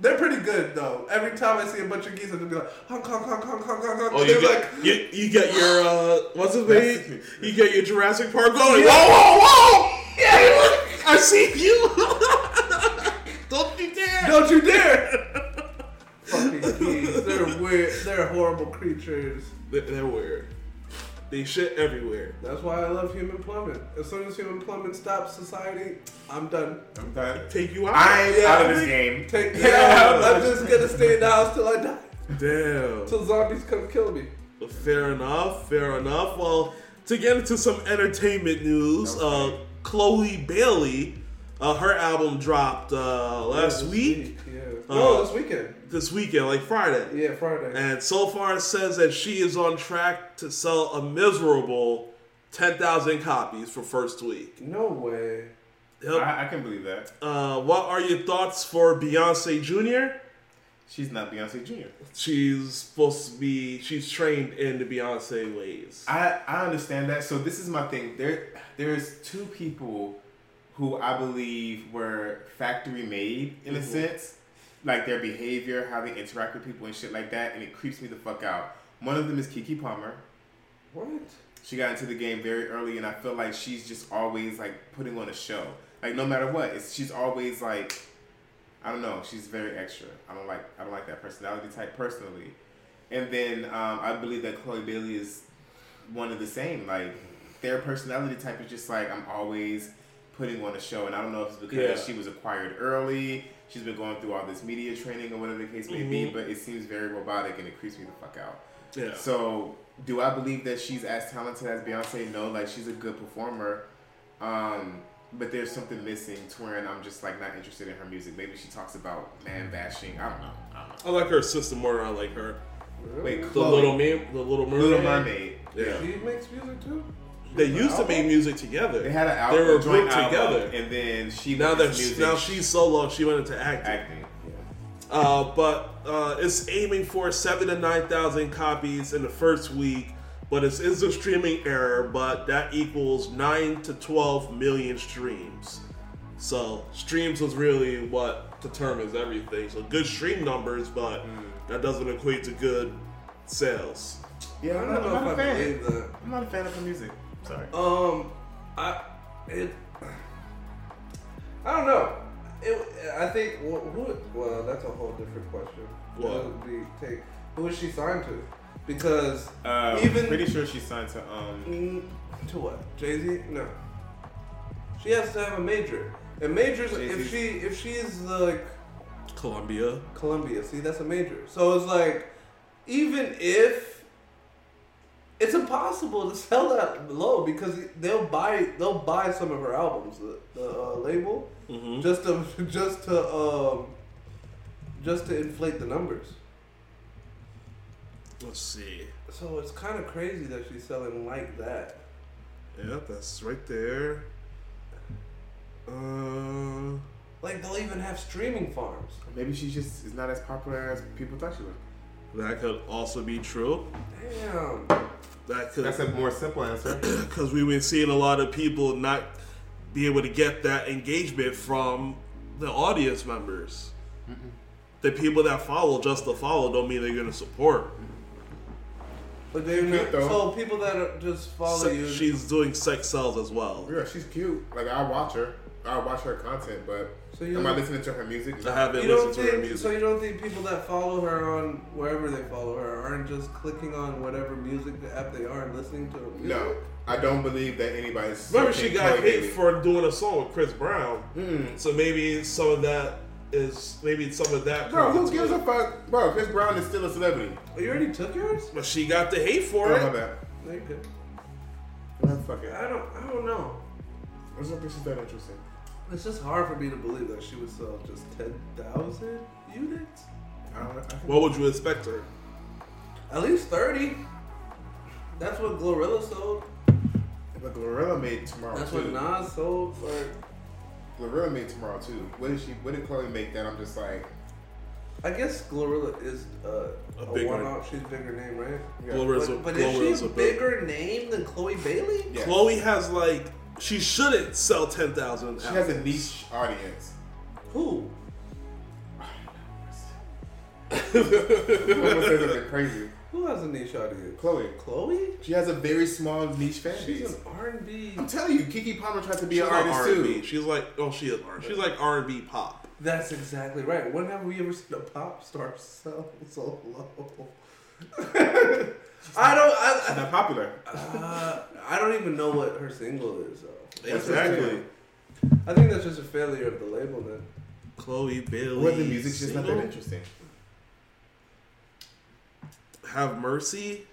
They're pretty good, though. Every time I see a bunch of geese, I just be like, honk, honk, honk, honk, honk, honk, honk. Oh, you get, like, you, you get your, uh... what's his name? You get your Jurassic Park going. Yeah. Whoa, whoa, whoa! Yeah, I see you! Don't you dare! Don't you dare! Fucking geese. They're weird. They're horrible creatures. They're, they're weird. They shit everywhere. That's why I love human plumbing. As soon as human plumbing stops society, I'm done. I'm done. Take you out. I'm yeah, out of this game. Take me out. I'm just gonna stay in the house till I die. Damn. Till zombies come kill me. Well, fair enough. Fair enough. Well, to get into some entertainment news, okay. uh, Chloe Bailey, uh, her album dropped uh, last yeah, week. week. Yeah. Uh, no, this weekend. This weekend, like Friday. Yeah, Friday. And so far it says that she is on track to sell a miserable ten thousand copies for first week. No way. Yep. I, I can believe that. Uh, what are your thoughts for Beyonce Junior? She's not Beyonce Junior She's supposed to be, she's trained in the Beyonce ways. I, I understand that. So this is my thing. There, There's two people who I believe were factory made in mm-hmm. a sense. Like their behavior, how they interact with people and shit like that, and it creeps me the fuck out. One of them is Keke Palmer. What? She got into the game very early, and I feel like she's just always like putting on a show. Like no matter what, it's, she's always like, I don't know. She's very extra. I don't like. I don't like that personality type personally. And then um, I believe that Chloe Bailey is one of the same. Like their personality type is just like I'm always putting on a show, and I don't know if it's because yeah. she was acquired early. She's been going through all this media training or whatever the case may mm-hmm. be, but it seems very robotic and it creeps me the fuck out. Yeah. So, do I believe that she's as talented as Beyonce? No, like she's a good performer, um, but there's something missing to where I'm just like not interested in her music. Maybe she talks about man bashing. I don't know. I, don't know. I like her sister more than I like her. Really? Wait, Chloe, the little man, the little mermaid. Little mermaid. Yeah. She makes music too. They used album? to make music together. They had an album. They were grouped together, and then she now that she, now she's solo, she went into acting. Acting, yeah. Uh, but uh, it's aiming for seven to nine thousand copies in the first week, but it's is a streaming error. But that equals nine to twelve million streams. So streams was really what determines everything. So good stream numbers, but mm. that doesn't equate to good sales. Yeah, I'm not, I'm not a fan. That. I'm not a fan of her music. Sorry. Um, I, it, I don't know. It, I think. Well, who, well, that's a whole different question. What? Would be, take, who is she signed to? Because uh, even pretty sure she's signed to um to what? Jay-Z? No. She has to have a major, and majors Jay-Z. if she if she is like Columbia. Columbia. See, that's a major. So it's like even if. It's impossible to sell that low because they'll buy they'll buy some of her albums, the, the uh, label, mm-hmm. just to just to um, just to inflate the numbers. Let's see. So it's kind of crazy that she's selling like that. Yeah, that's right there. Uh, like they'll even have streaming farms. Maybe she just is not as popular as people thought she was. That could also be true. Damn. That could, That's a more simple answer. Because we've been seeing a lot of people not be able to get that engagement from the audience members. Mm-mm. The people that follow just to follow don't mean they're going to support. But they so people that just follow Se- you. She's doing sex sells as well. Yeah, she's cute. Like I watch her. I watch her content, but so am I listening to her music? I haven't listened think, to her music. So you don't think people that follow her on wherever they follow her aren't just clicking on whatever music the app they are and listening to her music? No, I don't believe that anybody's. Remember, she got hit for doing a song with Chris Brown. Mm. So maybe some of that. Is maybe some of that. Bro, who gives a fuck? Bro, Chris Brown is still a celebrity. Oh, you already took yours? But she got the hate for it. I don't know that. No, you could. I don't, I don't know. I just don't think she's that interesting. It's just hard for me to believe that she would sell just ten thousand units. I don't know. I what would you expect her? At least thirty. That's what Glorilla sold. But Glorilla made tomorrow. That's too. What Nas sold for. Glorilla made tomorrow too. What did she? What did Chloe make that I'm just like? I guess Glorilla is uh, a, a one-off. She's a bigger name, right? Yeah. Glorilla's but, a, but Glorilla's is she a bigger big. name than Chloe Bailey? Yeah. Chloe has like she shouldn't sell ten thousand. She albums. has a niche audience. Who? Crazy. Who has a niche audience? Chloe. Chloe? She has a very small niche fan base. She's an R and B. I'm telling you, Keke Palmer tried to be she's an artist R and B. Too. She's like, oh, she is R and B. She's like R and B pop. That's exactly right. When have we ever seen a pop star sell so low? She's I don't. I, she's I, not popular. uh, I don't even know what her single is. Though. Exactly. I think that's just a failure of the label then. Chloe Bailey. What the music's just not that interesting. Have Mercy.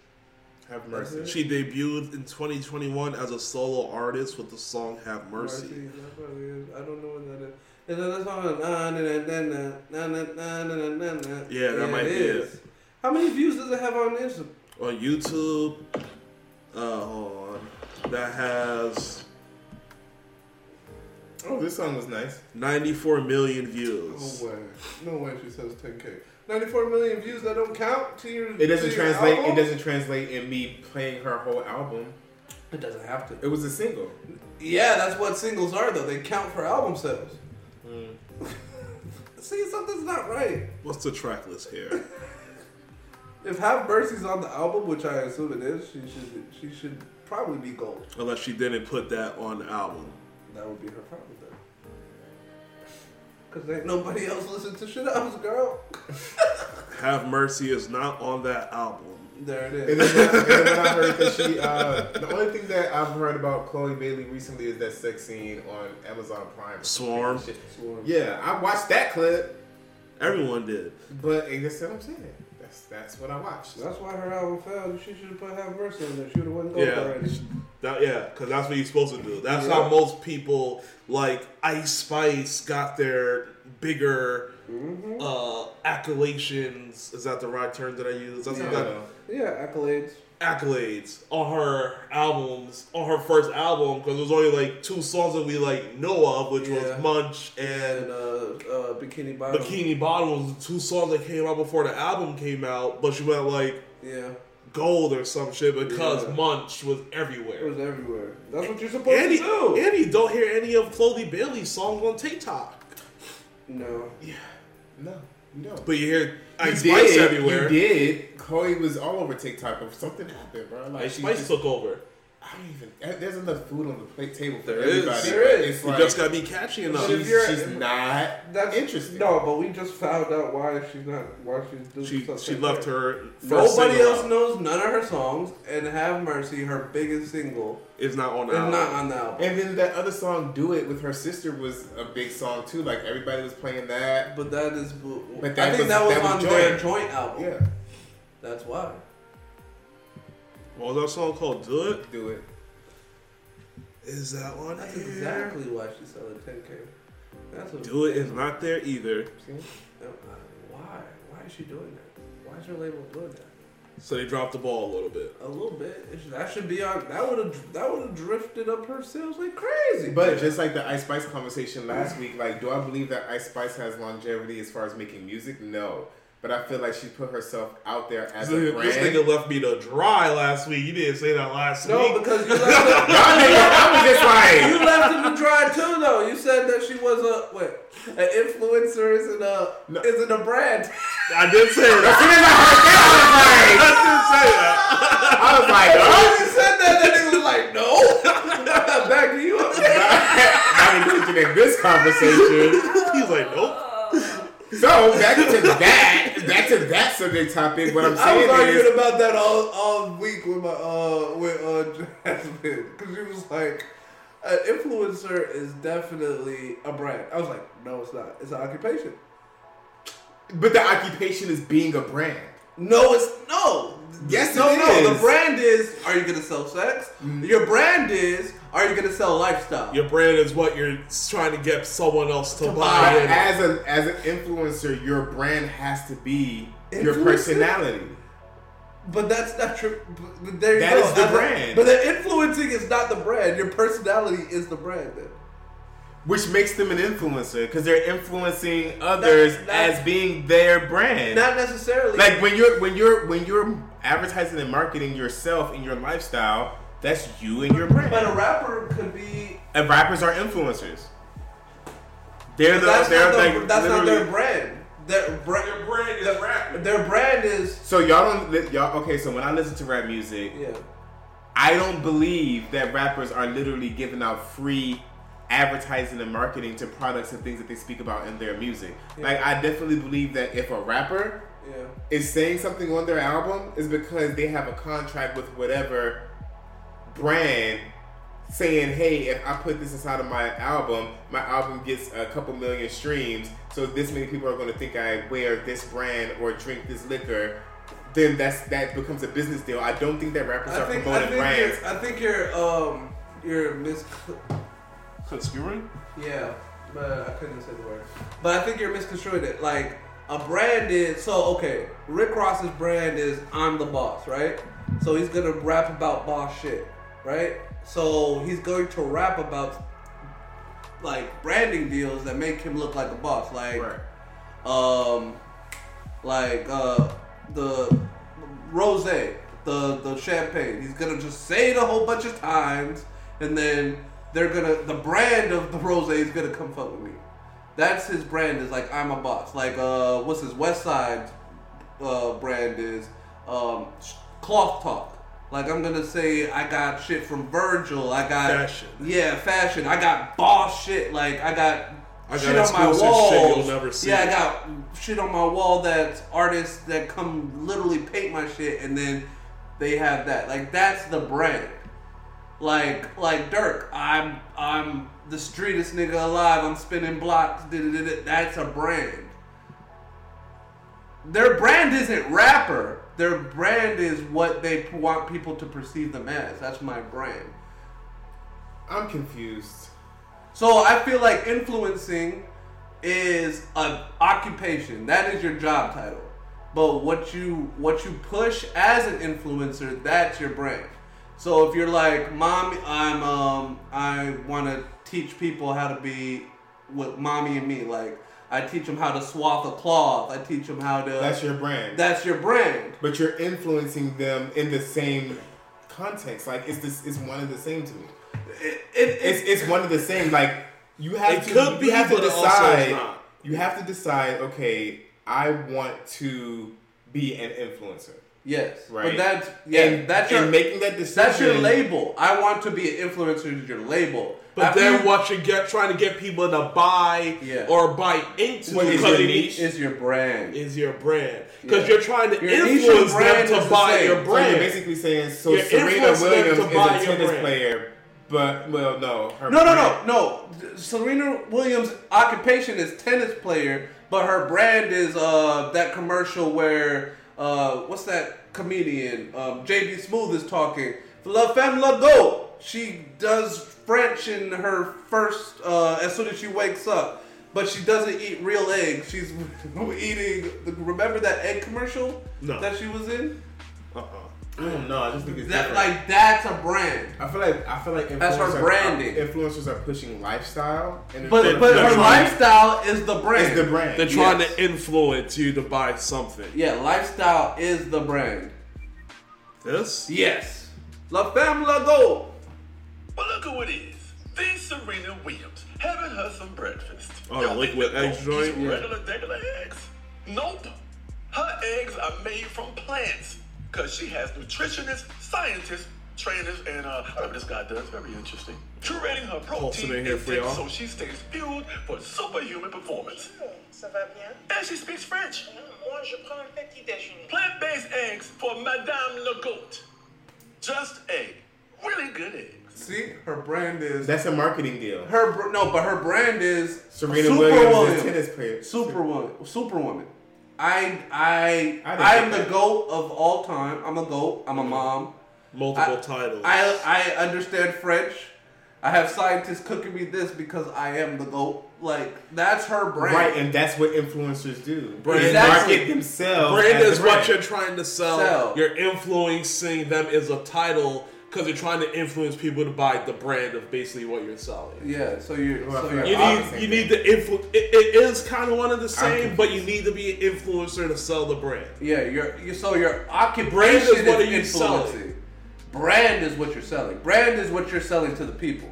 Have Mercy. She debuted in twenty twenty-one as a solo artist with the song Have Mercy. Mercy. That probably is. I don't know what that is. Is that that song? Nah, nah, nah, nah, nah, nah, nah. Yeah, that yeah, might it be is. It. How many views does it have on Instagram? On YouTube, uh, hold on. That has. Oh, this song was nice. ninety-four million views. No way. No way she sells ten K. ninety-four million views that don't count to your It doesn't to your translate album? It doesn't translate in me playing her whole album. It doesn't have to. It was a single. Yeah, that's what singles are though. They count for album sales. Mm. See, something's not right. What's the track list here? If Have Mercy's on the album, which I assume it is, she should she should probably be gold. Unless she didn't put that on the album. That would be her problem then. Because ain't nobody else listen to shit else, girl. Have Mercy is not on that album. There it is. And then, I, and then I heard that she, uh, the only thing that I've heard about Chloe Bailey recently is that sex scene on Amazon Prime. Swarm. Swarm. Yeah, I watched that clip. Everyone did. But and that's what I'm saying. That's that's what I watched. That's why her album failed. She should have put Have Mercy in there. She would have won gold yeah. already. That, yeah, because that's what you're supposed to do. That's yeah. how most people like Ice Spice got their bigger mm-hmm. uh, accolations. Is that the right term that I use? That's yeah. That, yeah, accolades. Accolades on her albums, on her first album, because there was only like two songs that we like know of, which yeah. was Munch and, and uh, uh, Bikini Bottom. Bikini Bottom was the two songs that came out before the album came out, but she went like yeah. gold or some shit because yeah. Munch was everywhere. It was everywhere. That's what you're supposed Andy, to do. And you don't hear any of Chloe Bailey's songs on TikTok. No. Yeah. No. No. But you hear Ice you Spice did, everywhere. You did. Chloe was all over TikTok, but something happened, bro. Like Ice Spice took over. I don't even. There's enough food on the plate table for there everybody. Is, there is. It's you like, just gotta be catchy enough. She's, she's not. That's interesting. No, but we just found out why she's not. Why she's doing she, stuff. She like left that. her. First Nobody else out. knows none of her songs, and "Have Mercy," her biggest single, is not on the album. Not on the album. And then that other song, "Do It" with her sister, was a big song too. Like everybody was playing that. But that is. But that I think was, that was that on was joint. their joint album. Yeah, that's why. What was that song called? Do It? Do It. Is that one That's here? exactly why she's selling ten K. That's what Do It is not there either. See? Why? Why is she doing that? Why is her label doing that? So they dropped the ball a little bit. A little bit. Should, that should be on. That would have. That would have drifted up her sales like crazy. But man. Just like the Ice Spice conversation last week, like, do I believe that Ice Spice has longevity as far as making music? No. But I feel like she put herself out there as so a brand. This nigga left me to dry last week. You didn't say that last no, week. No, because you left him. Y'all niggas, I was just like. You left him to dry too, though. You said that she was a, what, an influencer isn't a, no. isn't a brand. I did say that. As soon as I heard that, I was like. I did say that. I was like, no. When you said that, that nigga was like, no. Back to you. Not included in this conversation. He's like, nope. So back to that, back to that subject topic. What I'm saying is, I was arguing is, about that all, all week with my uh with uh Jasmine because she was like, an influencer is definitely a brand. I was like, no, it's not. It's an occupation. But the occupation is being a brand. No, it's no. Yes, no, it no. Is. The brand is: are you gonna sell sex? Mm. Your brand is: are you gonna sell lifestyle? Your brand is what you're trying to get someone else to, to buy. buy. As a as an influencer, your brand has to be influencer? Your personality. But that's not true. There you that go. Is the as brand. A, but the influencing is not the brand. Your personality is the brand. Then. Which makes them an influencer because they're influencing others not, not, as being their brand. Not necessarily. Like when you're when you're when you're advertising and marketing yourself and your lifestyle, that's you and your brand. But a rapper could be. And rappers are influencers. They're the. That's, they're not, like the, that's not their brand. Their brand. Their brand is the, rap. Their brand is. So y'all don't y'all okay? So when I listen to rap music, yeah, I don't believe that rappers are literally giving out free advertising and marketing to products and things that they speak about in their music. Yeah. Like I definitely believe that if a rapper yeah. is saying something on their album, it's because they have a contract with whatever brand saying, hey, if I put this inside of my album, my album gets a couple million streams, so this many people are going to think I wear this brand or drink this liquor, then that's that becomes a business deal. I don't think that rappers I are think, promoting I think brands. I think you're, um, you're mis... Conspiracy? Yeah, but I couldn't say the word. But I think you're misconstruing it. Like, a brand is... So, okay, Rick Ross's brand is I'm the boss, right? So he's going to rap about boss shit, right? So he's going to rap about, like, branding deals that make him look like a boss. Like, right. um, like uh, the rosé, the, the champagne. He's going to just say it a whole bunch of times, and then... They're gonna, the brand of the rosé is gonna come fuck with me. That's his brand is like, I'm a boss. Like, uh, what's his Westside uh, brand is, um, cloth talk. Like, I'm gonna say, I got shit from Virgil. I got, fashion. Yeah, fashion. I got boss shit. Like, I got, I got shit on my wall. Shit you'll never see. Yeah, I got shit on my wall that's artists that come literally paint my shit and then they have that. Like, that's the brand. Like, like Dirk, I'm I'm the streetest nigga alive. I'm spinning blocks. That's a brand. Their brand isn't rapper. Their brand is what they want people to perceive them as. That's my brand. I'm confused. So I feel like influencing is an occupation. That is your job title. But what you what you push as an influencer, that's your brand. So if you're like, Mom, I'm um, I want to teach people how to be with mommy and me. Like, I teach them how to swath a cloth. I teach them how to. That's your brand. That's your brand. But you're influencing them in the same context. Like, it's this. It's one of the same to me. It, it, it, it's it's one of the same. Like, you have it to. Could be, you have to decide. You have to decide. Okay, I want to be an influencer. Yes, right. But that's yeah, and, that's your, and making that decision. That's your label. I want to be an influencer. Is your label, but After then you, what you get trying to get people to buy yeah. or buy into what is your niche is your brand is your brand because yeah. you're trying to your influence them to the buy same. Your brand. So you're basically saying so you're Serena Williams is a tennis player, but well, no, her no, brand. no, no, no. Serena Williams' occupation is tennis player, but her brand is uh that commercial where. Uh, what's that comedian? Um, J B Smooth is talking. La femme la go. She does French in her first, uh, as soon as she wakes up. But she doesn't eat real eggs. She's eating, remember that egg commercial no. that she was in? Uh-uh. Mm, no, I just think it's that, like that's a brand. I feel like I feel like that's her branding. Are, influencers are pushing lifestyle, and but but her lifestyle is the brand. It's the brand. They're trying yes. to influence you to buy something. Yeah, lifestyle is the brand. This? Yes. La Femme La Go. Well, look at what it is. These Serena Williams having her some breakfast. Oh, the liquid eggs joint. Regular, regular eggs. Nope. Her eggs are made from plants. Because she has nutritionists, scientists, trainers, and uh, I remember this guy does. Very interesting. Curating her protein intake so she stays fueled for superhuman performance. Ça va bien? And she speaks French. Moi, je prends un petit déjeuner. Plant-based eggs for Madame Le Goat. Just egg. Really good egg. See, her brand is... That's a marketing deal. Her No, but her brand is... Serena Williams, tennis player. Superwoman. Superwoman. I I I am the GOAT of all time. I'm a GOAT. I'm a mom. Multiple I, titles. I I understand French. I have scientists cooking me this because I am the GOAT. Like that's her brand. Right, and that's what influencers do. Brand exactly. market themselves. Brand is brand. What you're trying to sell. sell. You're influencing them as a title because you're trying to influence people to buy the brand of basically what you're selling. Yeah, so you're... Well, so you're you need, you need to influence... It, it is kind of one of the same, but you need to be an influencer to sell the brand. Yeah, you're, you're, so your occupation brand is, what is you influencing. Selling. Brand is what you're selling. Brand is what you're selling to the people.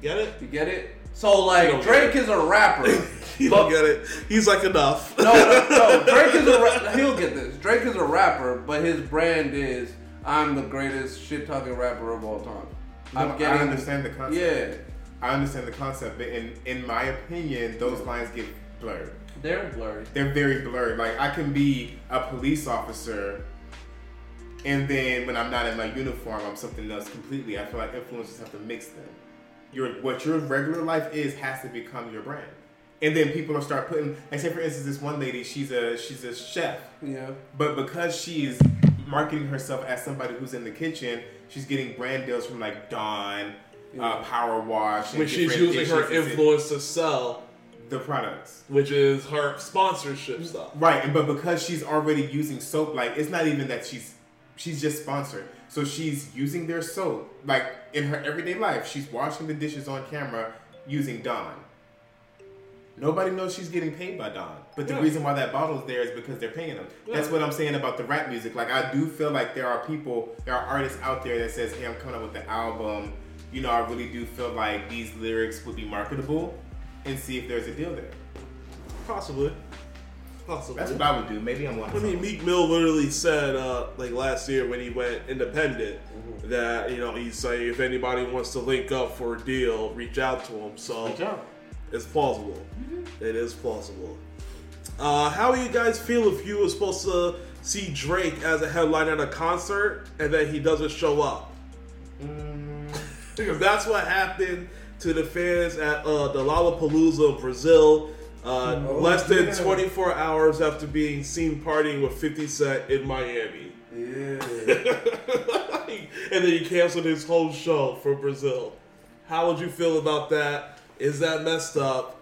Get it? You get it? So, like, Drake is a rapper. You don't get it. He's like, enough. no, no, no. Drake is a... Ra- he'll get this. Drake is a rapper, but his brand is... I'm the greatest shit-talking rapper of all time. No, I'm getting, I understand the concept. Yeah. I understand the concept, but in, in my opinion, those yeah. lines get blurred. They're blurry. They're very blurry. Like, I can be a police officer, and then when I'm not in my uniform, I'm something else completely. I feel like influencers have to mix them. Your What your regular life is has to become your brand. And then people will start putting... Like, say, for instance, this one lady, she's a she's a chef. Yeah. But because she's... marketing herself as somebody who's in the kitchen, she's getting brand deals from like Dawn, yeah. uh, Power Wash, which she's using her influence to sell the products, which is her sponsorship stuff, right? And but because she's already using soap, like it's not even that she's she's just sponsored, so she's using their soap, like in her everyday life, she's washing the dishes on camera using Dawn. Nobody knows she's getting paid by Don. But the yeah. reason why that bottle's there is because they're paying them. Yeah. That's what I'm saying about the rap music. Like, I do feel like there are people, there are artists out there that says, hey, I'm coming up with the album. You know, I really do feel like these lyrics would be marketable and see if there's a deal there. Possibly. Possibly. That's what I would do. Maybe I'm watching I mean, Meek Mill literally said, uh, like, last year when he went independent, mm-hmm. that, you know, he's saying if anybody wants to link up for a deal, reach out to him. So. Good job. It's plausible. Mm-hmm. It is plausible. Uh, how do you guys feel if you were supposed to see Drake as a headliner at a concert and then he doesn't show up? Mm. Because that's what happened to the fans at uh, the Lollapalooza in Brazil uh, oh, less than yeah. twenty-four hours after being seen partying with fifty Cent in Miami. Yeah. And then he canceled his whole show for Brazil. How would you feel about that? Is that messed up?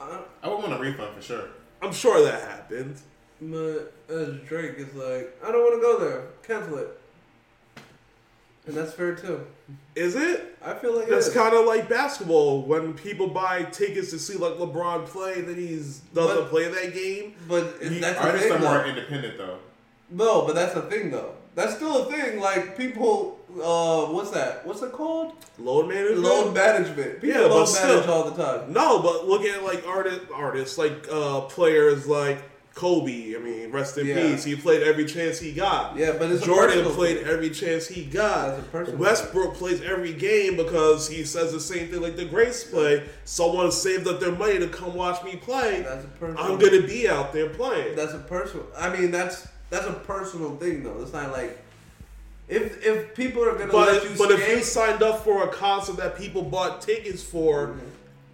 I, I would want a refund for sure. I'm sure that happened. But as Drake is like, I don't want to go there. Cancel it. And that's fair too. Is it? I feel like that's kind of like basketball when people buy tickets to see like LeBron play, then he's doesn't but, play that game. But he, that's artists are more independent though. No, but that's a thing though. That's still a thing. Like people. Uh, what's that? What's it called? Load management. Load management. People yeah, load manage still, all the time. No, but look at like artist, artists, like uh, players, like Kobe. I mean, rest in yeah. peace. He played every chance he got. Yeah, but it's Jordan played game. Every chance he got. Westbrook game. Plays every game because he says the same thing like the greats play. Someone saved up their money to come watch me play. That's a personal. I'm gonna be out there playing. That's a personal. I mean, that's that's a personal thing though. It's not like. If if people are gonna but, let you but skate, if you signed up for a concert that people bought tickets for, mm-hmm.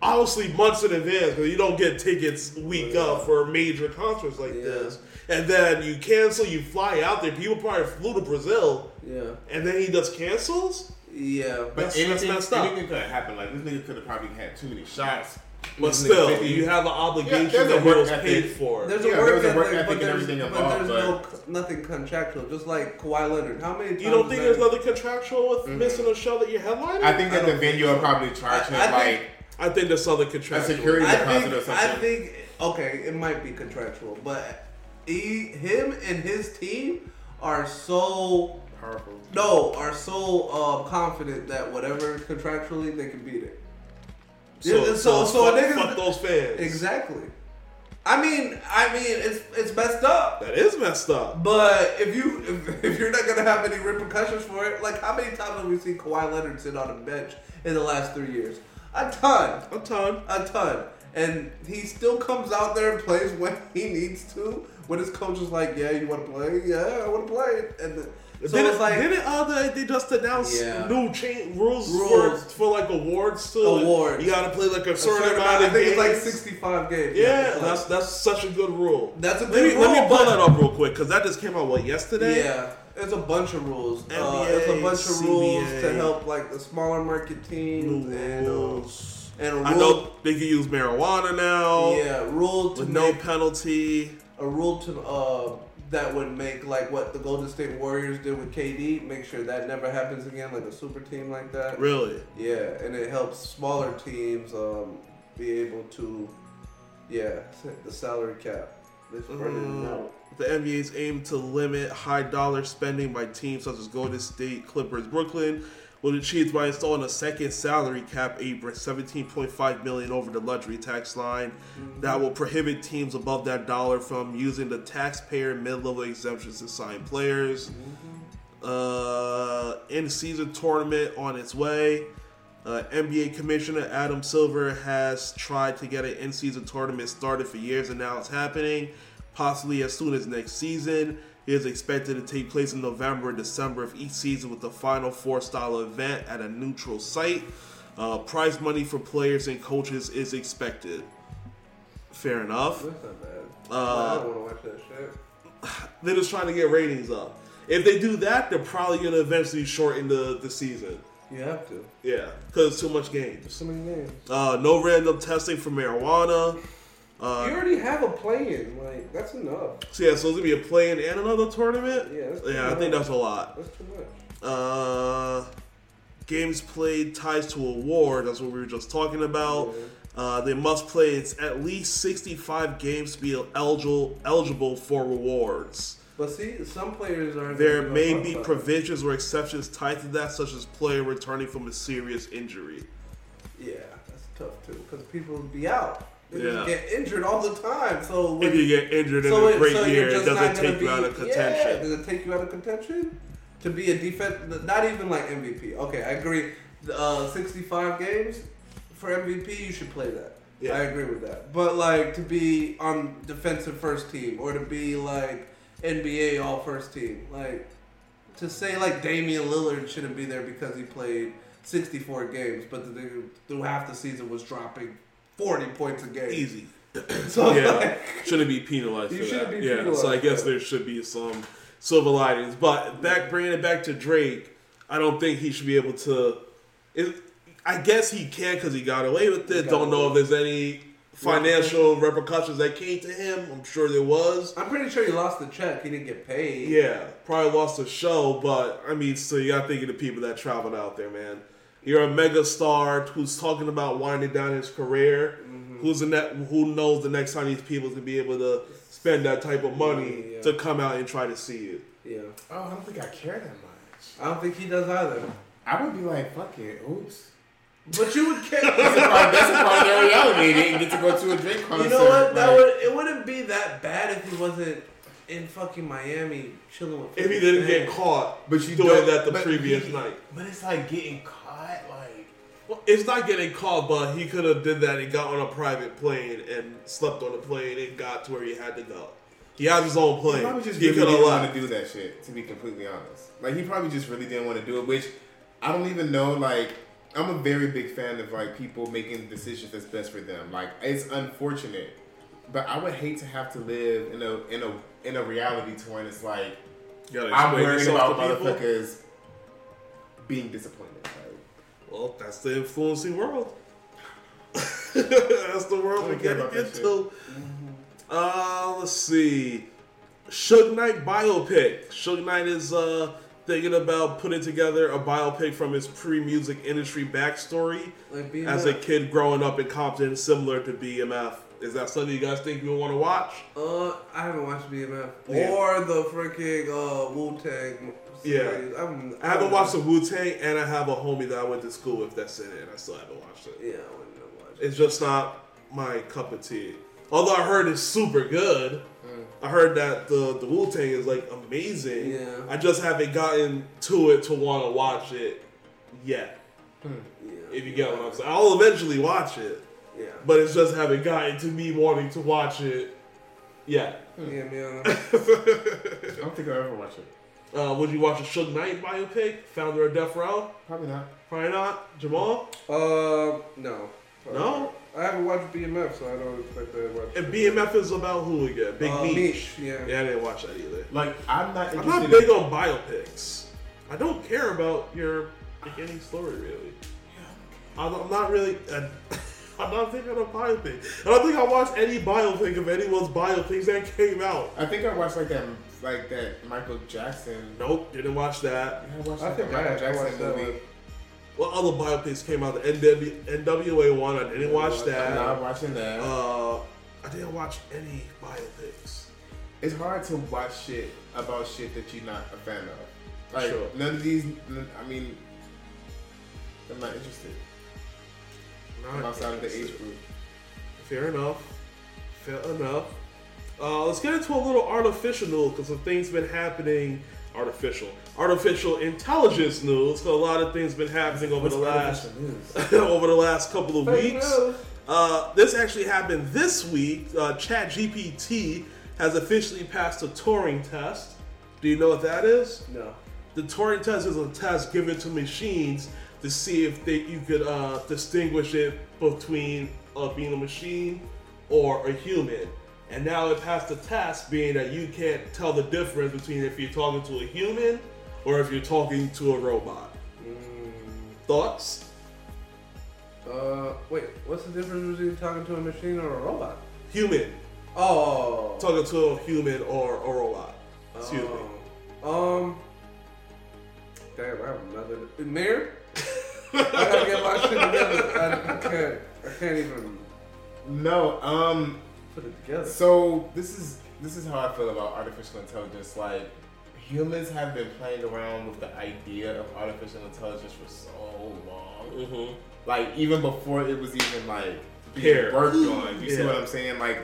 obviously months in advance, because you don't get tickets week yeah. up for major concerts like yeah. this, and then you cancel, you fly out there. People probably flew to Brazil, yeah, and then he just cancels. Yeah, but that's, anything, that's messed up. Anything could have happened. Like this nigga could have probably had too many shots. But still, fifty you have an obligation yeah, that was paid for. There's a yeah, work ethic, work ethic but, and everything but involved, there's but... no nothing contractual. Just like Kawhi Leonard, how many? You don't think there's nothing contractual with mm-hmm. missing a show that you're headlining? I think that I the venue so. Are probably charging I, I like. Think, I think there's something contractual. A security deposit or something. I think okay, it might be contractual, but he, him, and his team are so powerful. No, are so uh, confident that whatever contractually they can beat it. So, so, so, so fuck, niggas, fuck those fans. Exactly. I mean, I mean, it's it's messed up. That is messed up. But if you if, if you're not gonna have any repercussions for it, like how many times have we seen Kawhi Leonard sit on a bench in the last three years? A ton, a ton, a ton, and he still comes out there and plays when he needs to. When his coach is like, "Yeah, you want to play? Yeah, I want to play," and. The, So didn't, it's like, didn't other they just announced yeah. new change rules, rules. For, for like awards too? Awards. You gotta play like a, a certain amount of games. I think it's like sixty-five games. Yeah, yeah that's like, that's such a good rule. That's a good let me, rule. Let me pull that up real quick because that just came out what yesterday. Yeah, it's a bunch of rules. N B A, uh, it's a bunch of C B A. Rules to help like the smaller market teams new and. Rules. And a rule, I know they can use marijuana now. Yeah, rule to with no penalty. A rule to uh. That would make like what the Golden State Warriors did with K D, make sure that never happens again, like a super team like that. Really? Yeah, and it helps smaller teams um, be able to, yeah, the salary cap. Mm. The N B A's aim to limit high dollar spending by teams such as Golden State, Clippers, Brooklyn, was achieved by installing a second salary cap, a seventeen point five million dollars over the luxury tax line, mm-hmm. that will prohibit teams above that dollar from using the taxpayer mid-level exemptions to sign players. Mm-hmm. Uh, in-season tournament on its way. Uh, N B A Commissioner Adam Silver has tried to get an in-season tournament started for years, and now it's happening, possibly as soon as next season. It is expected to take place in November and December of each season with the Final Four style event at a neutral site. Uh, prize money for players and coaches is expected. Fair enough. That's not bad. Uh, I don't want to watch that shit. They're just trying to get ratings up. If they do that, they're probably going to eventually shorten the, the season. You have to. Yeah, because too much games. There's so many games. Uh, no random testing for marijuana. Uh, you already have a play-in, like that's enough. So yeah, so it's gonna be a play-in and another tournament. Yeah, that's yeah, much. I think that's a lot. That's too much. Uh, games played ties to award. That's what we were just talking about. Yeah. Uh, they must play it's at least sixty-five games to be eligible eligible for rewards. But see, some players are. There may be provisions or exceptions tied to that, such as player returning from a serious injury. Yeah, that's tough too, because people would be out. You yeah. get injured all the time. So if you get injured in so a great so year, it doesn't take be, you out of contention. Yeah, does it take you out of contention? To be a defense, not even like M V P. Okay, I agree. Uh, sixty-five games for M V P, you should play that. Yeah. I agree with that. But like to be on defensive first team or to be like N B A all first team, like to say like Damian Lillard shouldn't be there because he played sixty-four games, but the dude through half the season was dropping forty points a game. Easy. So yeah. Like, shouldn't be penalized you for shouldn't that. Be yeah. Penalized so I guess there should be some silver linings. But back bringing it back to Drake, I don't think he should be able to. It, I guess he can because he got away with it. Don't know if there's any financial yeah. repercussions that came to him. I'm sure there was. I'm pretty sure he lost the check. He didn't get paid. Yeah. Probably lost the show. But, I mean, so you got to think of the people that traveled out there, man. You're a mega star who's talking about winding down his career. Mm-hmm. Who's in that? Who knows the next time these people to be able to spend that type of money yeah, yeah. to come out and try to see you? Yeah. Oh, I don't think I care that much. I don't think he does either. I would be like, fuck it, oops. But you would care. That's a part of their reality. They didn't get to go to a Drake concert. You know what? Like, that would it wouldn't be that bad if he wasn't. In fucking Miami, chilling with people. If he didn't get caught, but you doing that the previous he, night. But it's like getting caught, like well, it's not getting caught, but he could have did that and got on a private plane and slept on a plane and got to where he had to go. He had his own plane. He probably just he really didn't want to do that shit. To be completely honest, like he probably just really didn't want to do it. Which I don't even know. Like I'm a very big fan of like people making decisions that's best for them. Like it's unfortunate. But I would hate to have to live in a in a in a reality to when it's like I'm worried about motherfuckers being disappointed. Like, well, that's the influencing world. That's the world we gotta get to. Uh, let's see. Suge Knight biopic. Suge Knight is uh, thinking about putting together a biopic from his pre-music industry backstory like as a kid growing up in Compton, similar to B M F. Is that something you guys think you want to watch? Uh, I haven't watched B M F yeah. or the freaking uh, Wu-Tang. Yeah, I'm, I'm, I haven't watched the Wu-Tang, and I have a homie that I went to school with that's in it, and I still haven't watched it. Yeah, I wouldn't have watched it. It's just not my cup of tea. Although I heard it's super good. Mm. I heard that the, the Wu-Tang is, like, amazing. Yeah. I just haven't gotten to it to want to watch it yet. Mm. Yeah, if you yeah. get what I'm saying. I'll eventually watch it. Yeah. But it's just haven't gotten to me wanting to watch it yet. Yeah, man. I don't think I'll ever watch it. Uh, would you watch a Suge Knight biopic? Founder of Death Row? Probably not. Probably not. Jamal? Uh, no. No? I haven't watched B M F, so I don't expect to watch. And B M F is about who again? Big uh, Meech. Yeah. Yeah, I didn't watch that either. Like, I'm not. I'm not big in... on biopics. I don't care about your beginning story really. Yeah. I'm, I'm not really. I, I'm not thinking of a biopic. I don't think I watched any biopic of anyone's biopics that came out. I think I watched like that. Like that Michael Jackson. Nope, didn't watch that. I, watched I think that Michael Jackson watched that movie. One. Well, other biopics came out. The N W A one, I didn't watch that. I'm not watching that. Uh, I didn't watch any biopics. It's hard to watch shit about shit that you're not a fan of. Like, sure. None of these, I mean, I'm not interested. Not I'm outside interested. Of the age group. Fair enough. Fair enough. Uh, let's get into a little artificial because some things been happening. Artificial, artificial intelligence news. Because a lot of things been happening over What's the last over the last couple of Fair weeks. Uh, this actually happened this week. Uh, ChatGPT has officially passed the Turing test. Do you know what that is? No. The Turing test is a test given to machines to see if they, you could uh, distinguish it between uh, being a machine or a human. And now it passed the test, being that you can't tell the difference between if you're talking to a human or if you're talking to a robot. Mm. Thoughts? Uh, wait, what's the difference between talking to a machine or a robot? Human. Oh. Talking to a human or a robot. Excuse oh. me. Um. Damn, I have nothing. Mirror? I gotta get my shit together. I, I can't. I can't even. No. Um. Put it together. So this is this is how I feel about artificial intelligence. Like, humans have been playing around with the idea of artificial intelligence for so long. Mm-hmm. Like, even before it was even like being worked on. You yeah. see what I'm saying? Like,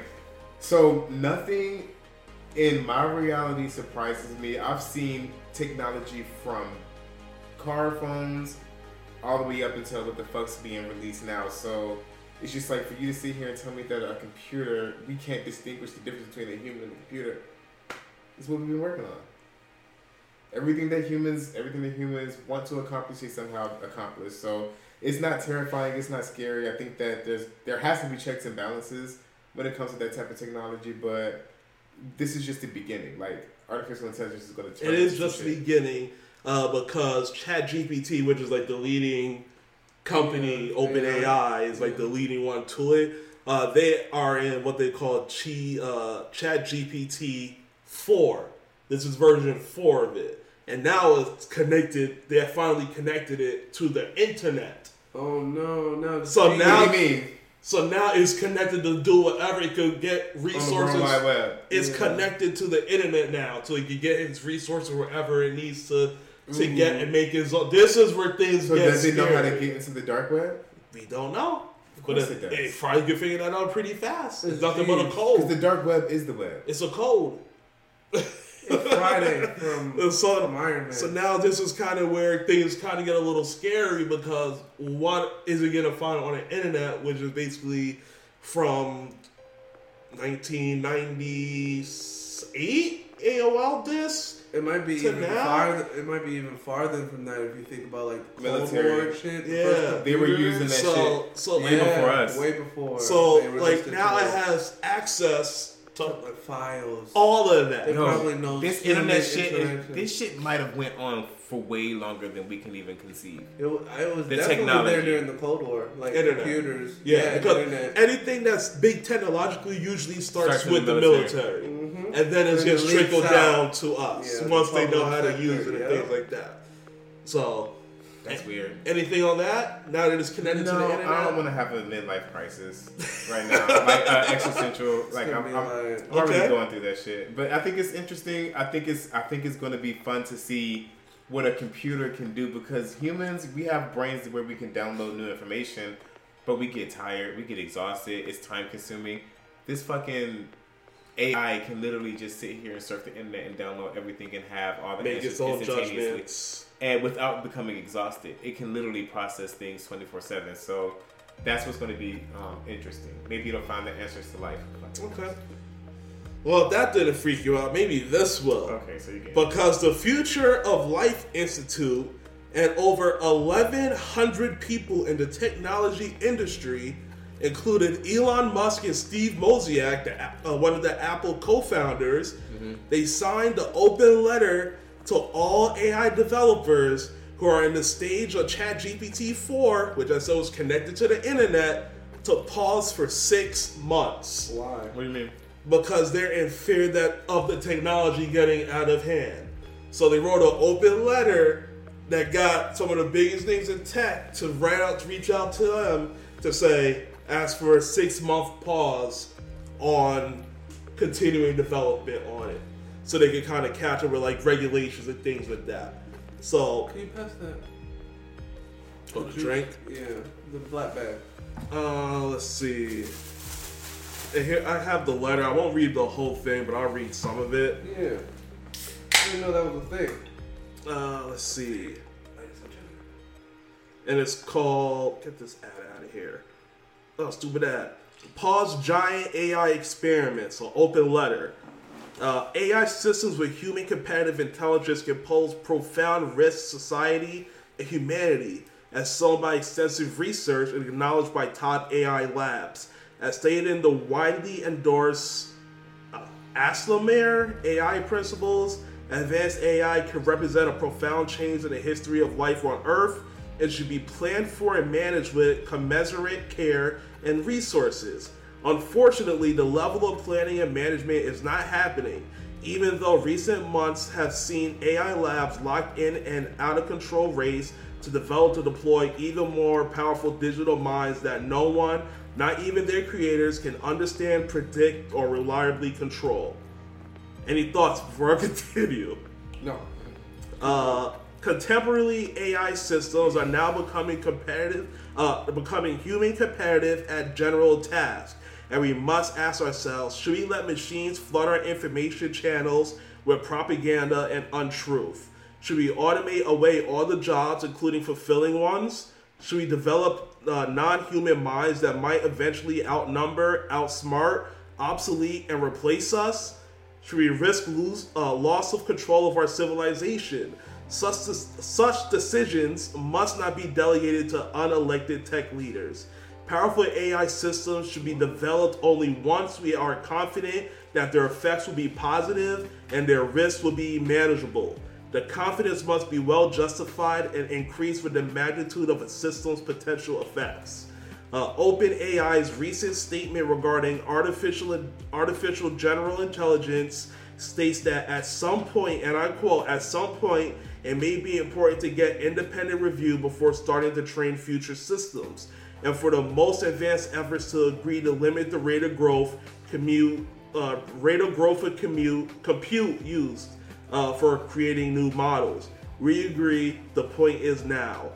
so nothing in my reality surprises me. I've seen technology from car phones all the way up until what the fuck's being released now. So. It's just like, for you to sit here and tell me that a computer, we can't distinguish the difference between a human and a computer. It's what we've been working on. Everything that humans, everything that humans want to accomplish, they somehow accomplish. So it's not terrifying. It's not scary. I think that there's there has to be checks and balances when it comes to that type of technology. But this is just the beginning. Like, artificial intelligence is going to turn. It is just the beginning uh, because ChatGPT, which is like the leading company, yeah, OpenAI is like yeah. the leading one to it. Uh, they are in what they call G, uh, ChatGPT four. This is version four of it. And now it's connected. They have finally connected it to the internet. Oh, no. no. So now, what do you mean? So now it's connected to do whatever it could get resources. On the World Wide Web. It's yeah. connected to the internet now. So it can get its resources wherever it needs to. To Ooh. Get and make his own. This is where things so get scary. So does they know how to get into the dark web? We don't know. Of course but it, it does. They probably can figure that out pretty fast. It's, it's nothing but a code. Because the dark web is the web. It's a code. Friday from, so, from Iron Man. So now this is kind of where things kind of get a little scary because what is it going to find on the internet, which is basically from nineteen ninety-eight A O L disk? It might be even farther. It might be even farther from that if you think about like the military War shit. The yeah, they were using that so, shit so, way yeah, before us. Way before. So like now it has access to like files. All of that. They no, probably know this internet shit. Is, this shit might have went on for way longer than we can even conceive. It, it was the definitely technology. There during the Cold War, like internet. Computers. Yeah, yeah, because internet. Anything that's big technologically usually starts, starts with the military, the military. Mm-hmm. And then it's just trickled down to us yeah, once the they know how to sector, use it and yeah. things like that. So. That's weird. Anything on that? Now that it's connected no, to the internet? I don't want to have a midlife crisis right now. Like, uh, existential. Like, I'm, I'm, I'm okay. already going through that shit. But I think it's interesting. I think it's I think it's going to be fun to see what a computer can do, because humans, we have brains where we can download new information, but we get tired. We get exhausted. It's time-consuming. This fucking A I can literally just sit here and surf the internet and download everything and have all the Make answers instantaneously. Judgments. And without becoming exhausted, it can literally process things twenty-four seven. So that's what's going to be um, interesting. Maybe you'll find the answers to life. Okay. Well, if that didn't freak you out, maybe this will. Okay, so you can. Because the Future of Life Institute and over eleven hundred people in the technology industry, including Elon Musk and Steve Wozniak, the, uh, one of the Apple co-founders, mm-hmm. they signed the open letter to all A I developers who are in the stage of Chat G P T four, which I said was connected to the internet, to pause for six months. Why? What do you mean? Because they're in fear that of the technology getting out of hand. So they wrote an open letter that got some of the biggest names in tech to write out, to reach out to them to say, ask for a six-month pause on continuing development on it. So they can kind of catch up with like regulations and things like that. So can you pass that? Oh, the drink? Yeah, the black bag. Uh, let's see. And here I have the letter. I won't read the whole thing, but I'll read some of it. Yeah. I didn't know that was a thing. Uh, let's see. And it's called. Get this ad out of here. Oh, stupid ad. Pause giant A I experiments. So open letter. Uh, A I systems with human competitive intelligence can pose profound risks to society and humanity, as shown by extensive research and acknowledged by top A I labs. As stated in the widely endorsed uh, Aslomer A I principles, advanced A I can represent a profound change in the history of life on Earth and should be planned for and managed with commensurate care and resources. Unfortunately, the level of planning and management is not happening, even though recent months have seen A I labs locked in an out-of-control race to develop and deploy even more powerful digital minds that no one, not even their creators, can understand, predict, or reliably control. Any thoughts before I continue? No. Uh, contemporary A I systems are now becoming competitive, uh, becoming human competitive at general tasks. And we must ask ourselves, should we let machines flood our information channels with propaganda and untruth? Should we automate away all the jobs, including fulfilling ones? Should we develop uh, non-human minds that might eventually outnumber, outsmart, obsolete, and replace us? Should we risk lose, uh, loss of control of our civilization? Such, such decisions must not be delegated to unelected tech leaders. Powerful A I systems should be developed only once we are confident that their effects will be positive and their risks will be manageable. The confidence must be well justified and increased with the magnitude of a system's potential effects. Uh, OpenAI's recent statement regarding artificial artificial general intelligence states that at some point, and I quote, at some point, it may be important to get independent review before starting to train future systems, and for the most advanced efforts to agree to limit the rate of growth, commute, uh, rate of growth of commute, compute used uh, for creating new models. We agree. The point is now.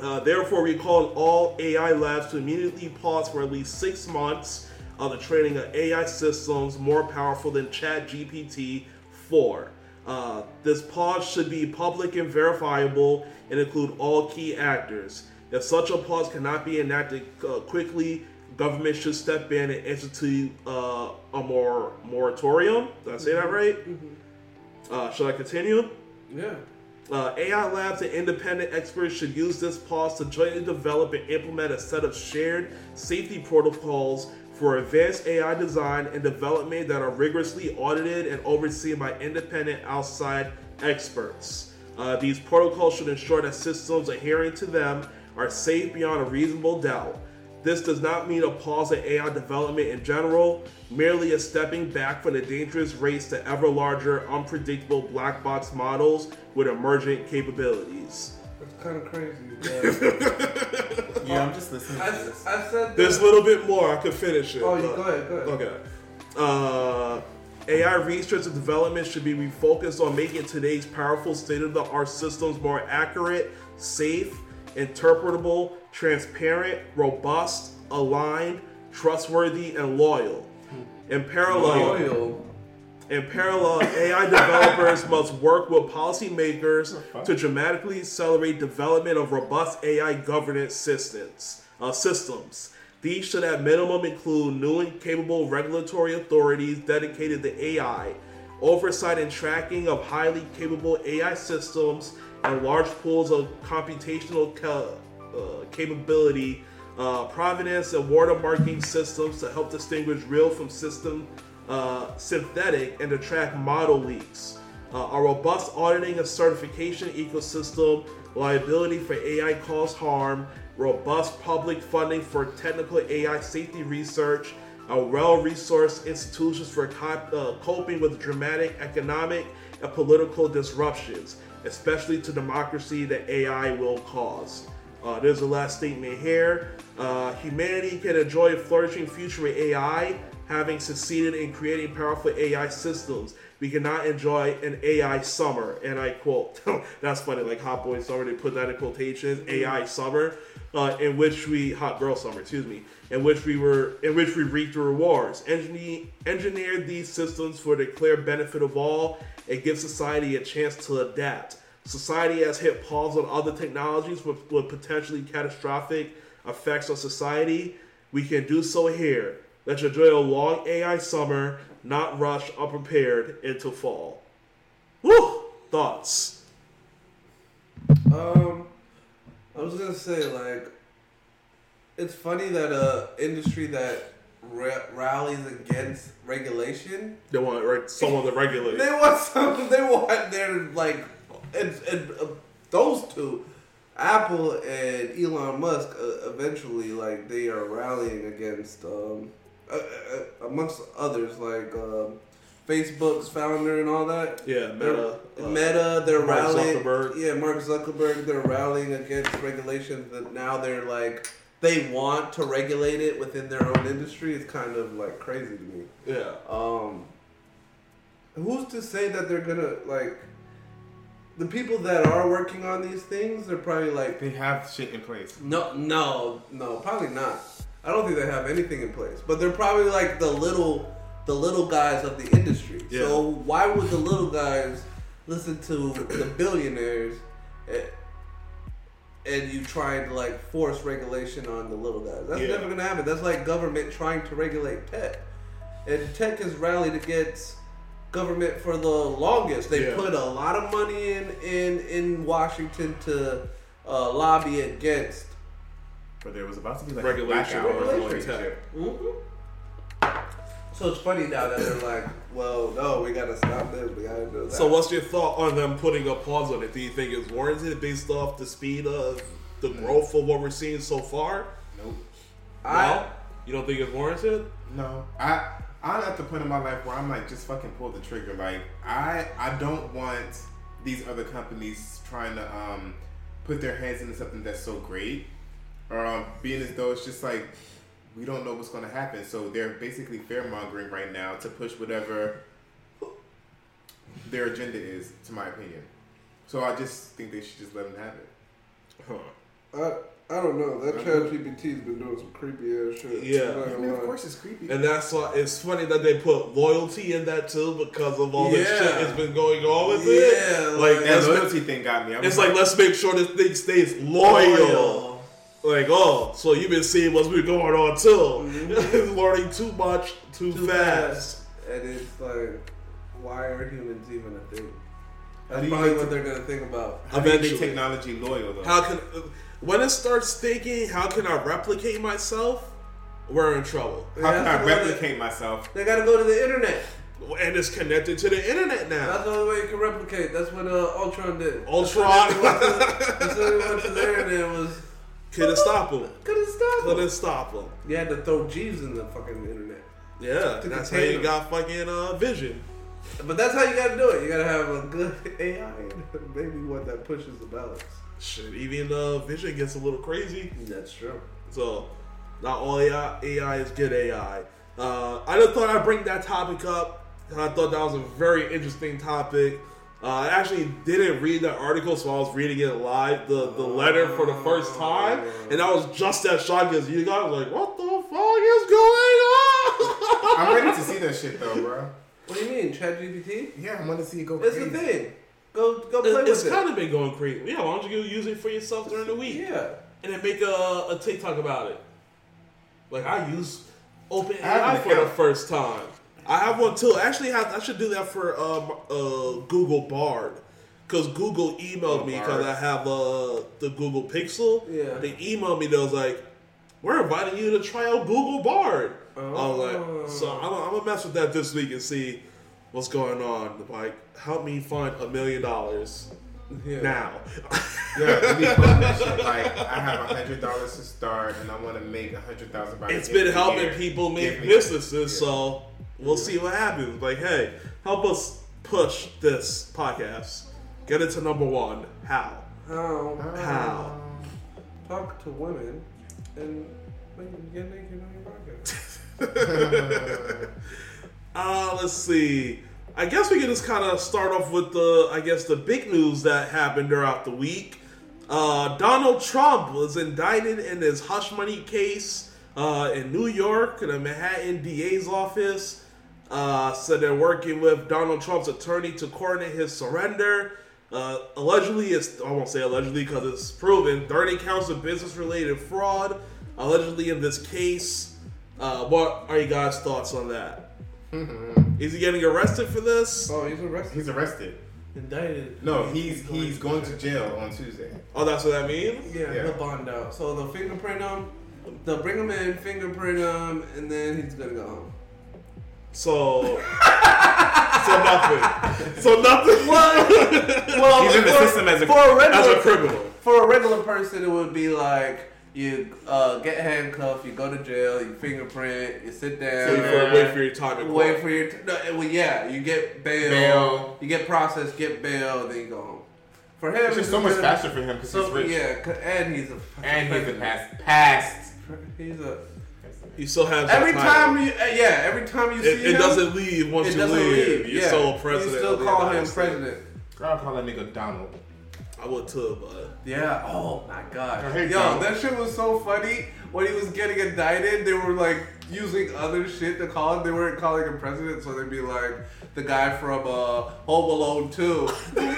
Uh, therefore, we call on all A I labs to immediately pause for at least six months of the training of A I systems more powerful than Chat G P T four. Uh, this pause should be public and verifiable and include all key actors. If such a pause cannot be enacted uh, quickly, government should step in and institute uh, a more moratorium. Did I say that right? Mm-hmm. Uh, should I continue? Yeah. Uh, A I labs and independent experts should use this pause to jointly develop and implement a set of shared safety protocols for advanced A I design and development that are rigorously audited and overseen by independent outside experts. Uh, these protocols should ensure that systems adhering to them are safe beyond a reasonable doubt. This does not mean a pause in A I development in general, merely a stepping back from the dangerous race to ever larger, unpredictable black box models with emergent capabilities. That's kind of crazy. Yeah, yeah I'm just listening I, to this. I said There's a little bit more. I could finish it. Oh, you, go ahead, go ahead. Okay. Uh, A I research and development should be refocused on making today's powerful state-of-the-art systems more accurate, safe, interpretable, transparent, robust, aligned, trustworthy, and loyal. In parallel, loyal. In parallel, A I developers must work with policymakers to dramatically accelerate development of robust A I governance systems. Uh, systems. These should at minimum include new and capable regulatory authorities dedicated to A I, oversight and tracking of highly capable A I systems, and large pools of computational ca- uh, capability, uh, provenance and watermarking systems to help distinguish real from system uh, synthetic and to track model leaks. Uh, a robust auditing and certification ecosystem, liability for A I caused harm, robust public funding for technical A I safety research, a well-resourced institutions for cop- uh, coping with dramatic economic and political disruptions, especially to democracy that A I will cause. Uh, there's the last statement here. Uh, humanity can enjoy a flourishing future with A I, having succeeded in creating powerful A I systems. We cannot enjoy an A I summer, and I quote. That's funny, like Hot Boy Summer, they put that in quotations, A I summer, uh, in which we, Hot Girl Summer, excuse me, in which we were, in which we reaped the rewards. Engineer, engineered these systems for the clear benefit of all, and give society a chance to adapt. Society has hit pause on other technologies with, with potentially catastrophic effects on society. We can do so here. Let's enjoy a long A I summer, not rush unprepared into fall. Woo! Thoughts? Um, I was gonna say, like, it's funny that a industry that rallies against regulation. They want right, someone to regulate. They want some. They want their like, and, and uh, those two, Apple and Elon Musk. Uh, eventually, like they are rallying against, um, uh, uh, amongst others, like um, Facebook's founder and all that. Yeah, Meta. They're, uh, Meta. They're Mark rallying. Zuckerberg. Yeah, Mark Zuckerberg. They're rallying against regulations that now they're like. They want to regulate it within their own industry. It's kind of like crazy to me. Yeah. Um, who's to say that they're gonna like the people that are working on these things? They're probably like they have shit in place. No, no, no, probably not. I don't think they have anything in place. But they're probably like the little, the little guys of the industry. Yeah. So why would the little guys listen to the billionaires? At, And you trying to like force regulation on the little guys. That's yeah. never gonna happen. That's like government trying to regulate tech, and tech has rallied against government for the longest. They yeah. put a lot of money in in, in Washington to uh, lobby against. But there was about to be like regulation over tech. Mm-hmm. So it's funny now that they're like, well, no, we gotta stop this. We gotta do that. So, what's your thought on them putting a pause on it? Do you think it's warranted based off the speed of the growth of what we're seeing so far? Nope. I, no, you don't think it's warranted? No, I, I'm at the point in my life where I'm like, just fucking pull the trigger. Like, I, I don't want these other companies trying to um, put their hands into something that's so great, or um, being as though it's just like. We don't know what's going to happen, so they're basically fear-mongering right now to push whatever their agenda is, to my opinion. So I just think they should just let them have it. Huh. I I don't know. That ChatGPT's been doing some creepy ass shit. Yeah, I mean, of course it's creepy. And that's why it's funny that they put loyalty in that too, because of all yeah. this shit that's been going on with yeah, it. Like, like that loyalty thing got me. I'm it's like, like let's make sure this thing stays loyal. loyal. Like, oh, so you've been seeing what's been going on, too. Mm-hmm. Learning too much, too, too fast. fast. And it's like, why are humans even a thing? That's probably what they're going to think about. How do you make technology loyal, though? How can, when it starts thinking, how can I replicate myself? we're in trouble. They How can I replicate to, myself? They gotta go to the internet. And it's connected to the internet now. That's the only way you can replicate. That's what uh, Ultron did. Ultron. That's what he went to there and it was... Couldn't stop him. Couldn't stop him. Couldn't stop him. You had to throw Jeeves in the fucking internet. Yeah, that's how you him. got fucking uh, Vision. But that's how you gotta do it. You gotta have a good A I and maybe one that pushes the balance. Shit, even uh, Vision gets a little crazy. That's true. So, not all A I, A I is good A I. Uh, I just thought I'd bring that topic up. And I thought that was a very interesting topic. Uh, I actually didn't read that article, so I was reading it live, the, the letter for the first time. And I was just as shocked as you guys. Like, what the fuck is going on? I'm ready to see that shit, though, bro. What do you mean, ChatGPT? Yeah, I want to see it go crazy. It's the thing. Go, go play it, with it's it. It's kind of been going crazy. Yeah, why don't you use it for yourself during the week? Yeah. And then make a, a TikTok about it. Like, I use OpenAI for the first time. I have one too. I actually have, I should do that for um, uh, Google Bard, because Google emailed oh, me because I have uh, the Google Pixel. Yeah. They emailed me. They was like, "We're inviting you to try out Google Bard." Oh. I was like, "So I'm, I'm gonna mess with that this week and see what's going on. Like, help me find a million dollars now." Yeah, let me fund that shit. Like, I have a hundred dollars to start, and I want to make a hundred thousand by the end of the year. It's been helping people make businesses, so. We'll see what happens. Like, hey, help us push this podcast. Get it to number one. How? How? How? Talk to women and get naked on your podcast. uh, let's see. I guess we can just kind of start off with the, I guess, the big news that happened throughout the week. Uh, Donald Trump was indicted in his hush money case uh, in New York in a Manhattan D A's office. Uh, so they're working with Donald Trump's attorney to coordinate his surrender. Uh, allegedly, it's, I won't say allegedly because it's proven, thirty counts of business-related fraud, allegedly in this case. Uh, what are you guys' thoughts on that? Mm-hmm. Is he getting arrested for this? Oh, he's arrested. He's arrested. Indicted. No, he's he's going to jail on Tuesday. Oh, that's what that means? Yeah, yeah. The bond out. So they'll fingerprint him, they'll bring him in, fingerprint him, and then he's going to go home. So, so nothing. So nothing. Well, well, he's in the system as a, for a regular, as a criminal. For a regular person, it would be like you uh, get handcuffed, you go to jail, you fingerprint, you sit down. So you uh, wait for your time. To wait for your. T- no, well, yeah, you get bail, bail. You get processed, get bail, then you go home. For him, it's just so much gonna, faster for him because so, he's rich. Yeah, and he's a and he's a past past. He's a. You still have every time you, yeah. Every time you see it, it him, doesn't leave once it you leave. leave. You're yeah. still president. You still call him president. Girl, I'll call that nigga Donald. I would too, but yeah. Oh my god, yo, Donald. That shit was so funny when he was getting indicted. They were like using other shit to call him. They weren't calling him president, so they'd be like the guy from uh, Home Alone Two. The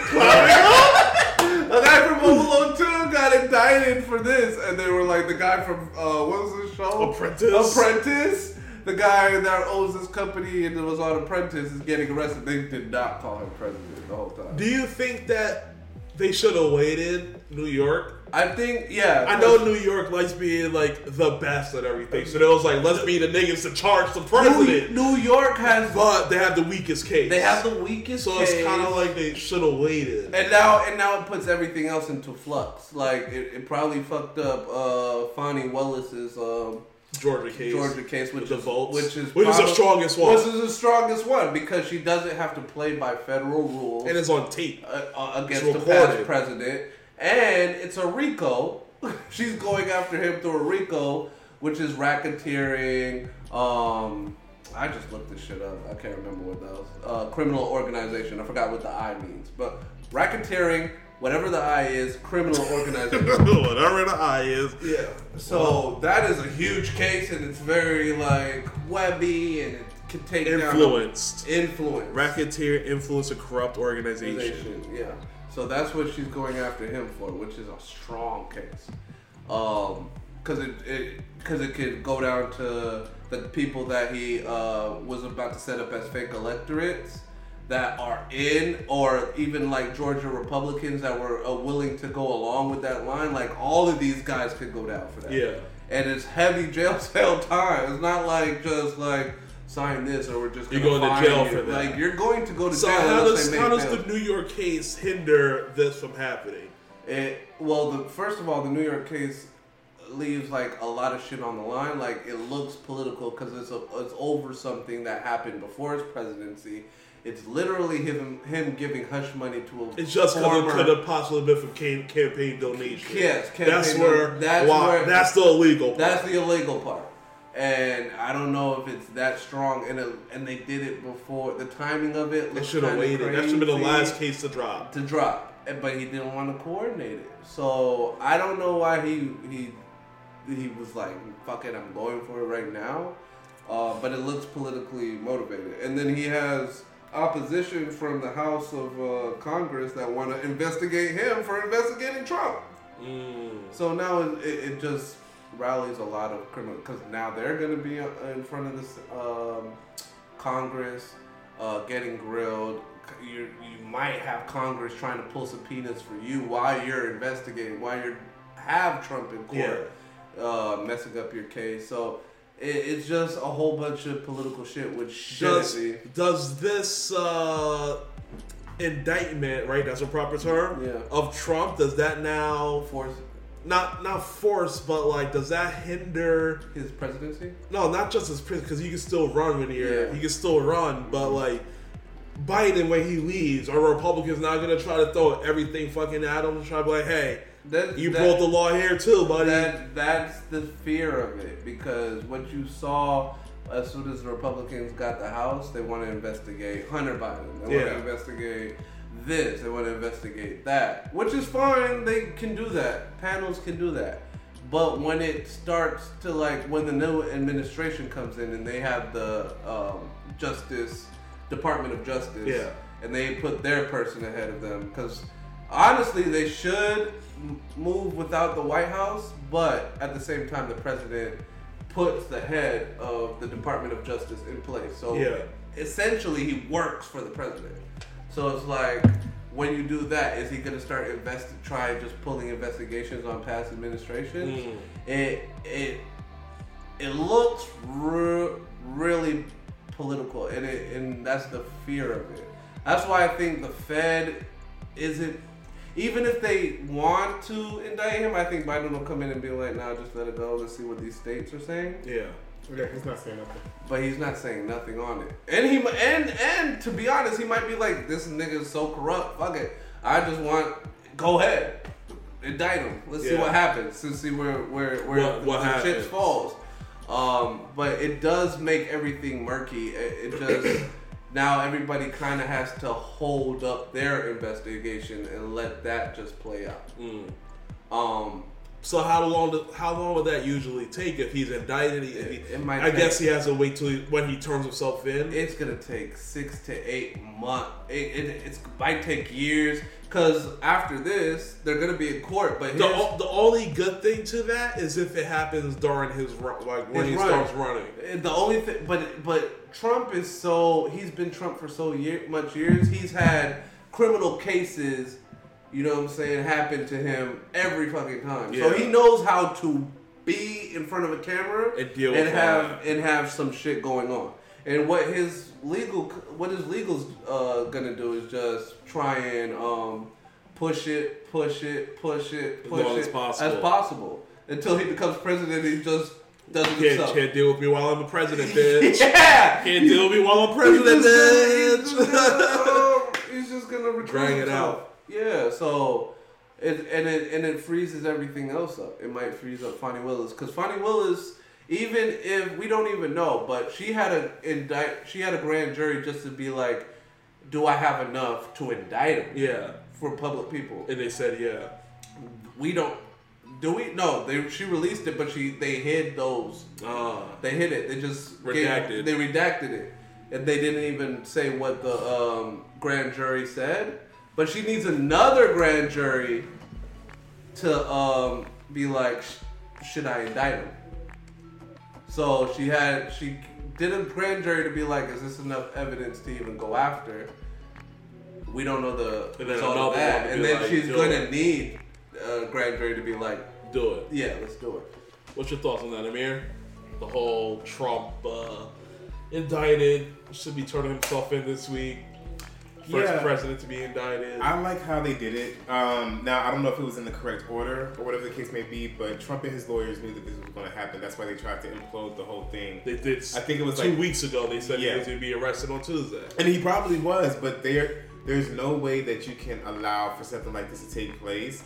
guy from Home Alone two got indicted for this, and they were like, the guy from, uh, what was the show? Apprentice. Apprentice? The guy that owns this company and was on Apprentice is getting arrested. They did not call him president the whole time. Do you think that they should have waited, New York? I think, yeah. I know New York likes being, like, the best at everything. So it was like, let's be the niggas to charge the president. New, New York has... But they have the weakest case. They have the weakest so case. So it's kind of like they should have waited. And now and now it puts everything else into flux. Like, it, it probably fucked up uh, Fonnie Wellis's um, Georgia case. Georgia case, which, is, the votes. which is... Which probably, is the strongest one. Which is the strongest one, because she doesn't have to play by federal rules. And it's on tape. Uh, against the past president. And it's a RICO. She's going after him through a RICO, which is racketeering. Um, I just looked this shit up. I can't remember what that was. Uh, criminal organization. I forgot what the I means. But racketeering, whatever the I is, criminal organization. Whatever the I is. Yeah. So that is a huge case, and it's very, like, webby, and it can take Influenced. down... Influenced. Racketeer, influencer, corrupt organization. organization. Yeah. So that's what she's going after him for, which is a strong case. Um, cause it, it, cause it could go down to the people that he uh, was about to set up as fake electorates that are in, or even like Georgia Republicans that were uh, willing to go along with that line. Like all of these guys could go down for that. Yeah. and it's heavy jail cell time. It's not like just like sign this or we're just going to fine you. You're going to jail for that. Like, you're going to go to so jail. So how does, how does the New York case hinder this from happening? It, well, the, first of all, the New York case leaves like a lot of shit on the line. Like, it looks political because it's a, it's over something that happened before his presidency. It's literally him him giving hush money to a it's just former... It's just could have possibly been from cam- campaign donations. Yes, campaign that's where, don- that's, why, where that's the illegal part. That's the illegal part. And I don't know if it's that strong. And a, and they did it before. The timing of it They should have waited. That should have been the last case to drop. To drop. But he didn't want to coordinate it. So I don't know why he he he was like, fuck it, I'm going for it right now. Uh, but it looks politically motivated. And then he has... opposition from the House of uh, Congress that want to investigate him for investigating Trump. Mm. So now it, it just rallies a lot of criminals because now they're going to be in front of this um, Congress uh, getting grilled. You're, you might have Congress trying to pull subpoenas for you while you're investigating, while you have Trump in court yeah. uh, messing up your case. So it's just a whole bunch of political shit, which does does this uh, indictment, right? That's a proper term. Yeah. Of Trump, does that now force? Not not force, but like, does that hinder his presidency? No, not just his presidency, because you can still run when you're. Yeah. You can still run, but like Biden, when he leaves, are Republicans now gonna try to throw everything fucking at him and try to be like, hey. That, you that, broke the law here too, buddy. That, that's the fear of it, because what you saw as soon as the Republicans got the House, they want to investigate Hunter Biden. They yeah. want to investigate this. They want to investigate that, which is fine. They can do that. Panels can do that. But when it starts to like when the new administration comes in and they have the um, Justice Department of Justice, yeah. and they put their person ahead of them, because honestly they should. Move without the White House, but at the same time, the president puts the head of the Department of Justice in place. So yeah. essentially, he works for the president. So it's like, when you do that, is he going to start invest trying just pulling investigations on past administrations? Mm. It it it looks re- really political, and it, and that's the fear of it. That's why I think the Fed isn't. Even if they want to indict him, I think Biden will come in and be like, "Nah, just let it go. Let's see what these states are saying." Yeah, yeah, he's not saying nothing. But he's not saying nothing on it, and he and and to be honest, he might be like, "This nigga is so corrupt. Fuck it. I just want go ahead, indict him. Let's yeah. see what happens. Let's see where where where what, the, what the shit falls." Um, but it does make everything murky. It, it just. Now everybody kind of has to hold up their investigation and let that just play out. Mm. Um, so how long? How long would that usually take if he's indicted? He, it, it might I take, guess he has to wait till he, when he turns himself in. It's gonna take six to eight months. It, it it's, might take years because after this they're gonna be in court. But the, o- the only good thing to that is if it happens during his run, like when he running. starts running. The only thing, but but. Trump is so... He's been Trump for so year, much years. He's had criminal cases, you know what I'm saying, happen to him every fucking time. Yeah. So he knows how to be in front of a camera and, deal and have and have some shit going on. And what his legal... What his legal's uh, gonna do is just try and um, push it, push it, push it, push as long it... As possible. As possible. Until he becomes president, he just... Doesn't can't, himself. Can't deal with me while I'm a president, bitch. yeah! Can't deal with me while I'm president, he's bitch. Gonna, he's just going to drag it out. Yeah, so... It, and, it, and it freezes everything else up. It might freeze up Fonnie Willis. Because Fonnie Willis, even if... We don't even know, but she had a indict. She had a grand jury just to be like, do I have enough to indict him? Yeah. For public people. And they said, yeah. We don't... Do we? No, they, she released it, but she they hid those. Uh, they hid it. They just redacted. Gave, they redacted it, and they didn't even say what the um, grand jury said. But she needs another grand jury to um, be like, should I indict him? So she had she did a grand jury to be like, is this enough evidence to even go after? We don't know the result of that, and then, and then like, she's gonna it. need. Uh, grand jury to be like, do it. Yeah, let's do it. What's your thoughts on that, Amir? The whole Trump uh, indicted, should be turning himself in this week. First yeah. president to be indicted. I like how they did it. Um, now, I don't know if it was in the correct order or whatever the case may be, but Trump and his lawyers knew that this was going to happen. That's why they tried to implode the whole thing. They did. I think it was two like, weeks ago they said yeah. he was going to be arrested on Tuesday. And he probably was, but there, there's no way that you can allow for something like this to take place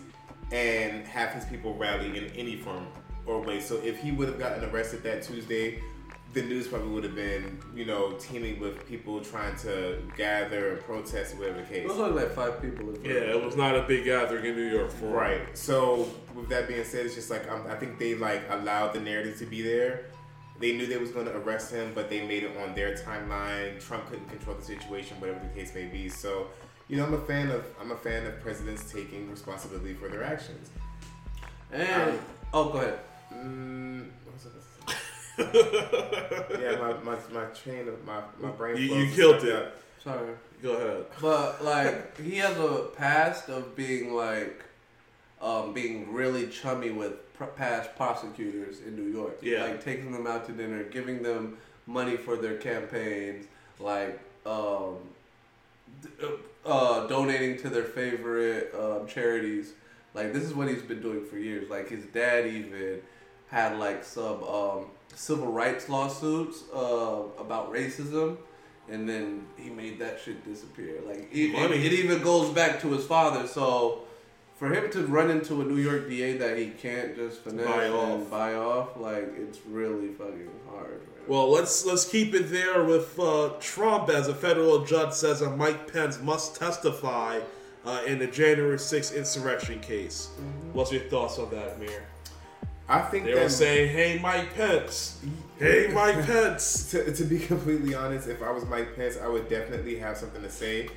and have his people rally in any form or way. So if he would have gotten arrested that Tuesday, the news probably would have been, you know, teeming with people trying to gather or protest or whatever the case. It was only like five people. Yeah, it was not a big gathering in New York. For right. So with that being said, it's just like, um, I think they like allowed the narrative to be there. They knew they was going to arrest him, but they made it on their timeline. Trump couldn't control the situation, whatever the case may be. So, you know, I'm a fan of I'm a fan of presidents taking responsibility for their actions. And um, oh, go ahead. Um, what was I gonna say? yeah, my, my my train of my my brain. You, you killed it. Sorry. Go ahead. But like, he has a past of being like, um, being really chummy with pr- past prosecutors in New York. Yeah. Like taking them out to dinner, giving them money for their campaigns, like um, uh, donating to their favorite um, charities. Like this is what he's been doing for years. Like his dad even had like some um. civil rights lawsuits uh, about racism, and then he made that shit disappear. Like it, it, it even goes back to his father. So for him to run into a New York D A that he can't just finesse buy off. and buy off, like it's really fucking hard. Man. Well, let's let's keep it there with uh, Trump, as a federal judge says that Mike Pence must testify uh, in the January sixth insurrection case. Mm-hmm. What's your thoughts on that, Amir? I think they were saying, "Hey, Mike Pence! Hey, Mike Pence!" to, to be completely honest, if I was Mike Pence, I would definitely have something to say,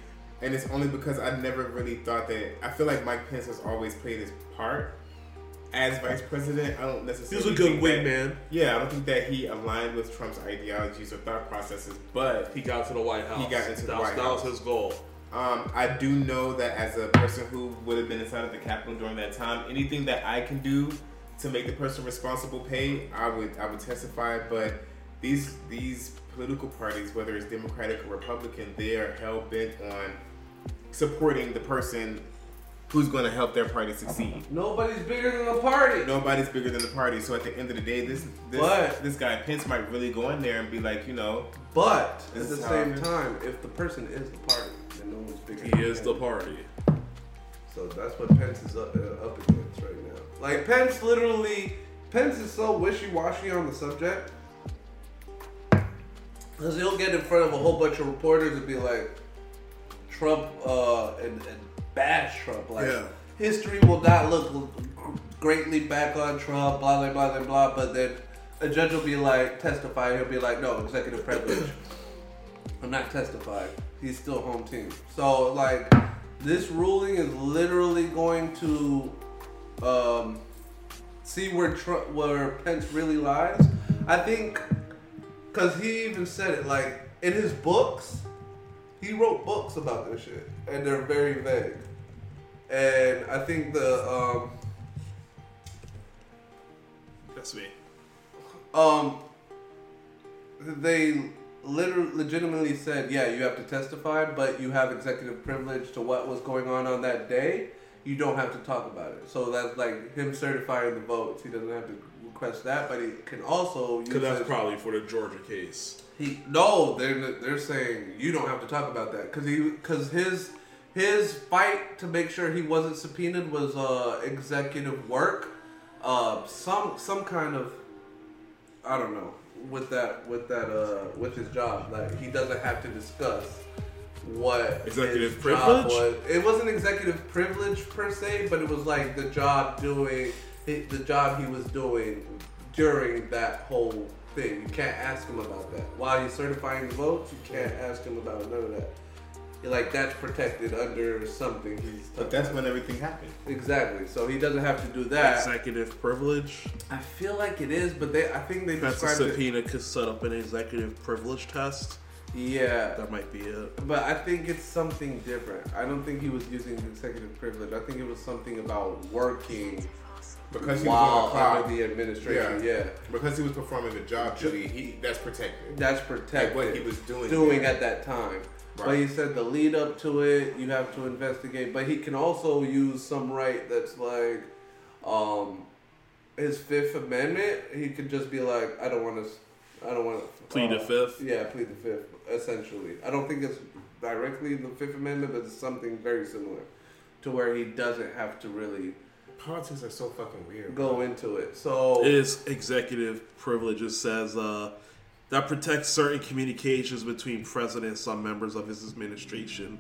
and it's only because I never really thought that. I feel like Mike Pence has always played his part as vice president. I don't necessarily. He was a good wingman. Yeah, I don't think that he aligned with Trump's ideologies or thought processes, but he got to the White House. He got into the White House. That was his goal. Um, I do know that as a person who would have been inside of the Capitol during that time, anything that I can do to make the person responsible pay, I would I would testify. But these these political parties, whether it's Democratic or Republican, they are hell bent on supporting the person who's going to help their party succeed. Nobody's bigger than the party. Nobody's bigger than the party. So at the end of the day, this this, but, this guy Pence might really go in there and be like, you know. But at the same time, if the person is the party, then no one's bigger. He is the party. So that's what Pence is up, uh, up against right now. Like, Pence literally, Pence is so wishy-washy on the subject, because he'll get in front of a whole bunch of reporters and be like, Trump, uh, and, and bash Trump. Like, yeah. History will not look greatly back on Trump, blah, blah, blah, blah, blah. But then a judge will be like, testify. He'll be like, no, executive privilege. I'm not testifying. He's still home team. So, like, this ruling is literally going to Um, see where Trump, where Pence really lies. I think, because he even said it, like, in his books, he wrote books about this shit, and they're very vague. And I think the, um... That's me. Um, they literally, legitimately said, yeah, you have to testify, but you have executive privilege to what was going on on that day. You don't have to talk about it. So that's like him certifying the votes. He doesn't have to request that, but he can also. Because that's probably for the Georgia case. He no, they're they're saying you don't have to talk about that, because he because his his fight to make sure he wasn't subpoenaed was uh, executive work, uh, some some kind of, I don't know, with that with that uh, with his job, like he doesn't have to discuss what executive privilege was. It wasn't executive privilege per se, but it was like the job doing the job he was doing during that whole thing. You can't ask him about that while he's certifying the votes. You can't ask him about none of that. You're like, that's protected under something. He's but that's about. When everything happened. Exactly. So he doesn't have to do that. Executive privilege. I feel like it is, but they. I think they that's described a subpoena it. Could set up an executive privilege test. Yeah. That might be it. But I think it's something different. I don't think he was using executive privilege. I think it was something about working Because he wow, was on the cloud. The administration, yeah. yeah. Because he was performing the job duty, he, that's protected. That's protected. Like what he was doing. Doing there. At that time. Right. But he said the lead up to it, you have to investigate. But he can also use some right that's like um, his Fifth Amendment. He could just be like, I don't want to, I don't want to. Plead uh, the Fifth? Yeah, plead the Fifth, essentially. I don't think it's directly the Fifth Amendment, but it's something very similar to where he doesn't have to really... Politics are so fucking weird. Go bro. into it. So his executive privilege, it says uh, that protects certain communications between president and some members of his administration.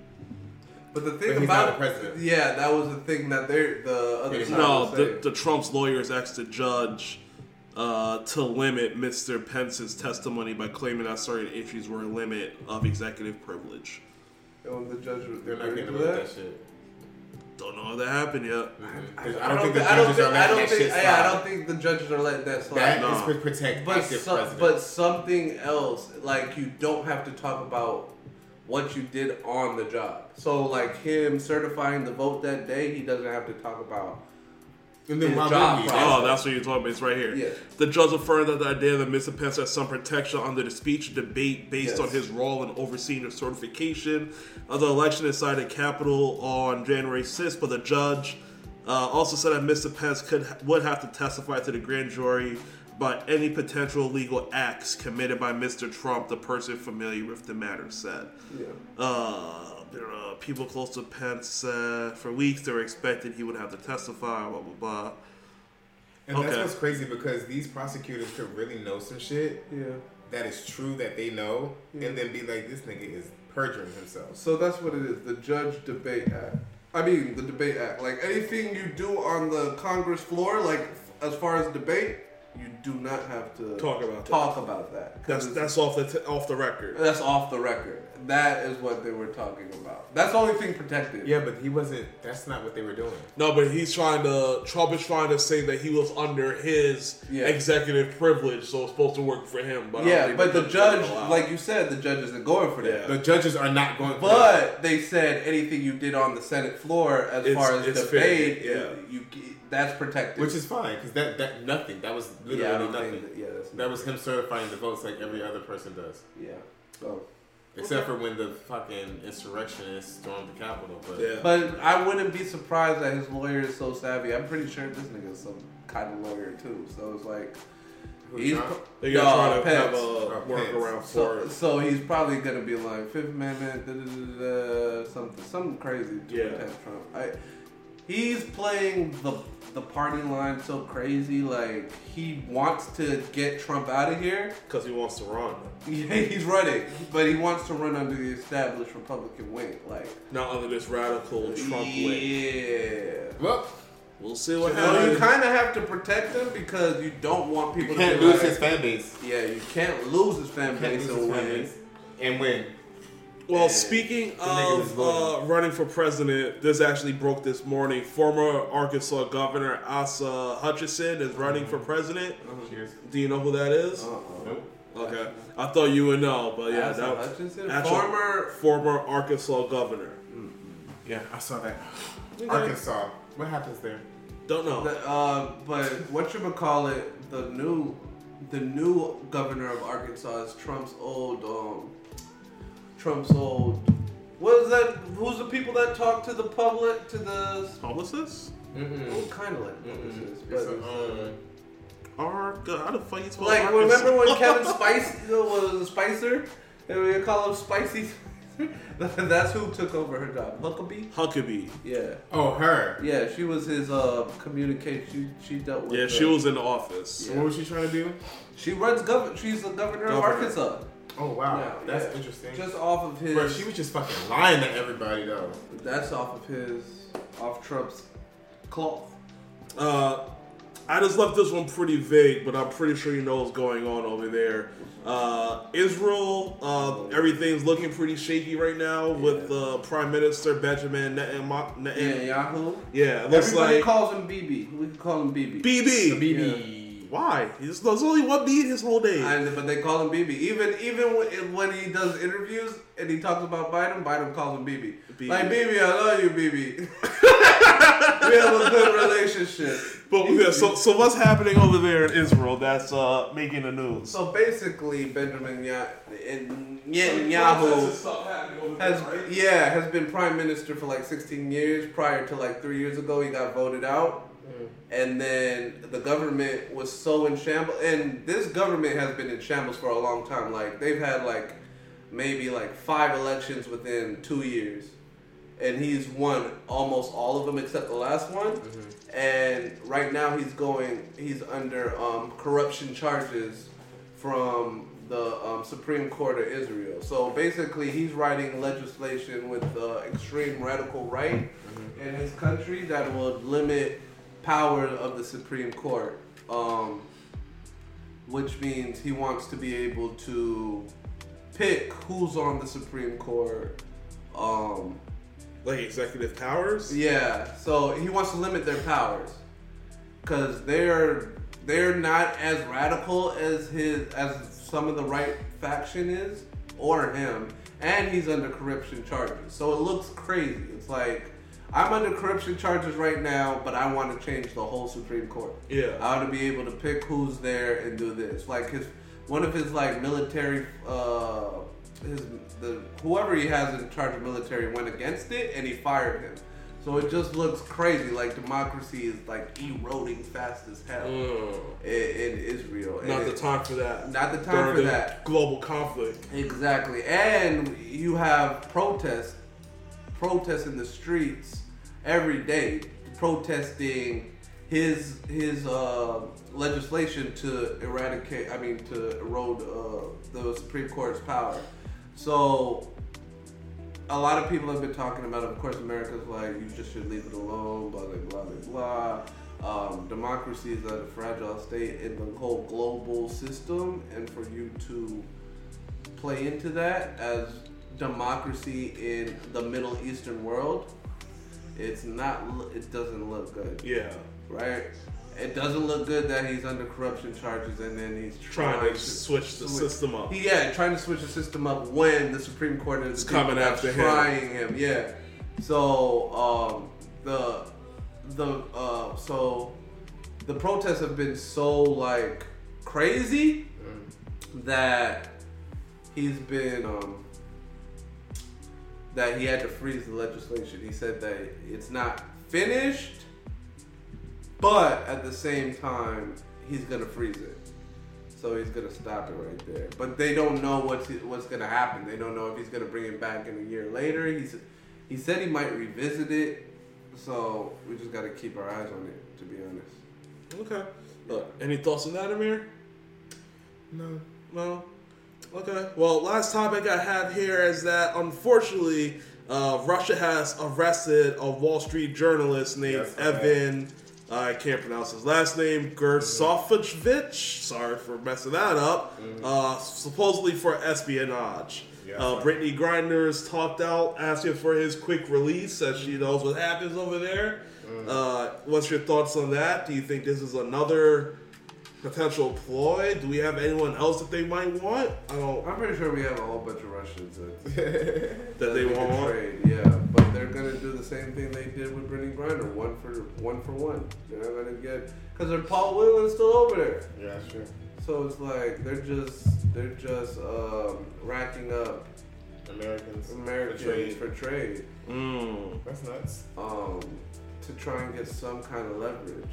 But the thing but about president, yeah, that was the thing that they the other side no the, the Trump's lawyers asked the judge uh, to limit Mister Pence's testimony by claiming that certain issues were a limit of executive privilege. And the judge was they're not getting rid of that shit. Don't know how that happened yet. I, I, I don't think the judges are letting that shit slide. Yeah, I don't think the judges are letting that slide. That no. is to protect but active so, presidents. But something else, like you don't have to talk about what you did on the job. So like him certifying the vote that day, he doesn't have to talk about and then his job. Oh, that's what you're talking about. It's right here. Yeah. The judge affirmed that the idea that Mister Pence has some protection under the speech debate based yes. on his role in overseeing the certification of the election inside the Capitol on January sixth. But the judge uh, also said that Mister Pence could would have to testify to the grand jury about any potential legal acts committed by Mister Trump, the person familiar with the matter said. Yeah. Uh, There are people close to Pence uh, for weeks. They were expected he would have to testify, blah, blah, blah. And okay. that's what's crazy because these prosecutors could really know some shit yeah. that is true that they know yeah. and then be like, this nigga is perjuring himself. So that's what it is, the Judge Debate Act. I mean, the Debate Act. Like anything you do on the Congress floor, like as far as debate, you do not have to talk about talk that. about that. That's that's off the t- off the record. That's off the record. That is what they were talking about. That's the only thing protected. Yeah, but he wasn't. That's not what they were doing. No, but he's trying to. Trump is trying to say that he was under his yeah. executive privilege, so it's supposed to work for him. But yeah, but the judge, like you said, the judge isn't going for that. Yeah. The judges are not going. for But that. They said anything you did on the Senate floor, as it's, far as debate, yeah, you. you That's protected. Which is fine, because that, that nothing. That was literally yeah, nothing. That, yeah, that's that was him certifying the votes like every other person does. Yeah. So, Except okay. for when the fucking insurrectionists stormed the Capitol. But yeah. but I wouldn't be surprised that his lawyer is so savvy. I'm pretty sure this nigga is some kind of lawyer, too. So it's like... He's they gotta try to have a workaround for it. So he's probably gonna be like, Fifth Amendment, da da da da, something, something crazy to yeah. protect Trump. I... He's playing the the party line so crazy, like he wants to get Trump out of here because he wants to run. Yeah, he's running, but he wants to run under the established Republican wing, like not under this radical Trump yeah. wing. Yeah. Well, we'll see what so happens. You kind of have to protect him because you don't want people. You can't to lose his fan base. Yeah, you can't lose his fan base and win. And win. Well, and speaking of uh, running for president, this actually broke this morning. Former Arkansas Governor Asa Hutchinson is running mm-hmm. for president. Mm-hmm. Cheers. Do you know who that is? Uh-uh. Nope. Okay. I thought you would know, but yeah. Asa that was Hutchinson? Actual, former... Former Arkansas governor. Mm-hmm. Yeah, I saw that. Okay. Arkansas. What happens there? Don't know. The, uh, but whatchamacallit, the new, the new governor of Arkansas is Trump's old... Um, Trump's old. What is that? Who's the people that talk to the public? To the publicists? Mm-hmm. Well, kind of like publicists. Mm-hmm. But it's a, uh, Ar- God, how the fuck you like? Arkansas? Remember when Kevin Spice was a Spicer, and we call him Spicy? That's who took over her job. Huckabee. Huckabee. Yeah. Oh, her. Yeah, she was his uh communication. She, she dealt with. Yeah, her. She was in the office. Yeah. What was she trying to do? She runs governor. She's the governor, governor of Arkansas. Oh, wow. Yeah, that's yeah. interesting. Just off of his... Bro, she was just fucking lying to everybody, though. That's off of his... Off Trump's cloth. Uh, I just left this one pretty vague, but I'm pretty sure you know what's going on over there. Uh, Israel, uh, everything's looking pretty shaky right now yeah. with uh, Prime Minister Benjamin Netanyahu. Net- yeah, Netanyahu. Yeah, it looks everybody like... calls him B B. We can call him B B. B B! B B! Yeah. Why? He's, there's only one B his whole day. I, but they call him B B. Even even when, when he does interviews and he talks about Biden, Biden calls him B B. B B. Like, B B, I love you, B B. We have a good relationship. relationship. But yeah, so so what's happening over there in Israel that's uh, making the news? So basically, Benjamin Netanyahu so has right? yeah has been prime minister for like sixteen years. Prior to like three years ago, he got voted out, mm. and then the government was so in shambles. And this government has been in shambles for a long time. Like they've had like maybe like five elections within two years. And he's won almost all of them except the last one. Mm-hmm. And right now he's going, he's under um, corruption charges from the um, Supreme Court of Israel. So basically he's writing legislation with the uh, extreme radical right mm-hmm. in his country that will limit power of the Supreme Court. Um, which means he wants to be able to pick who's on the Supreme Court. Um... Like executive powers? Yeah. So he wants to limit their powers because they're they're not as radical as his as some of the right faction is or him, and he's under corruption charges. So it looks crazy. It's like I'm under corruption charges right now, but I want to change the whole Supreme Court. Yeah. I want to be able to pick who's there and do this. Like his one of his like military. Uh, His, the whoever he has in charge of military went against it and he fired him. So it just looks crazy. Like democracy is like eroding fast as hell mm. in, in Israel. Not and the time for that. Not the time During for the that. Global conflict. Exactly. And you have protests, protests in the streets every day, protesting his his uh, legislation to eradicate. I mean to erode uh, the Supreme Court's power. So, a lot of people have been talking about, of course, America's like, you just should leave it alone, blah, blah, blah, blah. Um, democracy is a fragile state in the whole global system, and for you to play into that as democracy in the Middle Eastern world, it's not, it doesn't look good. Yeah. Right? It doesn't look good that he's under corruption charges and then he's trying, trying to switch the switch. system up. Yeah, trying to switch the system up when the Supreme Court is coming after him. Trying him, yeah. So um, the the uh, so the protests have been so like crazy mm. that he's been um, that he had to freeze the legislation. He said that it's not finished. But at the same time, he's gonna freeze it, so he's gonna stop it right there. But they don't know what's what's gonna happen. They don't know if he's gonna bring it back in a year later. He's he said he might revisit it, so we just gotta keep our eyes on it. To be honest. Okay. Look, any thoughts on that, Amir? No. No. Okay. Well, last topic I have here is that unfortunately, uh, Russia has arrested a Wall Street journalist named yes, Evan. Right. I can't pronounce his last name, Gersofovich. Sorry for messing that up. Mm-hmm. Uh, supposedly for espionage. Yeah. Uh, Brittany Griner's talked out, asking for his quick release, as she knows what happens over there. Mm-hmm. Uh, what's your thoughts on that? Do you think this is another potential ploy? Do we have anyone else that they might want? I don't. I'm pretty sure we have a whole bunch of Russians that, that, that they, they want. Trade. Yeah, but they're gonna do the same thing they did with Brittany Griner, one for one for one. They're not gonna get because their Paul Whelan's still over there. Yeah, sure. So it's like they're just they're just um, racking up Americans, Americans for trade. For trade. Mm. That's nuts. Um, to try and get some kind of leverage.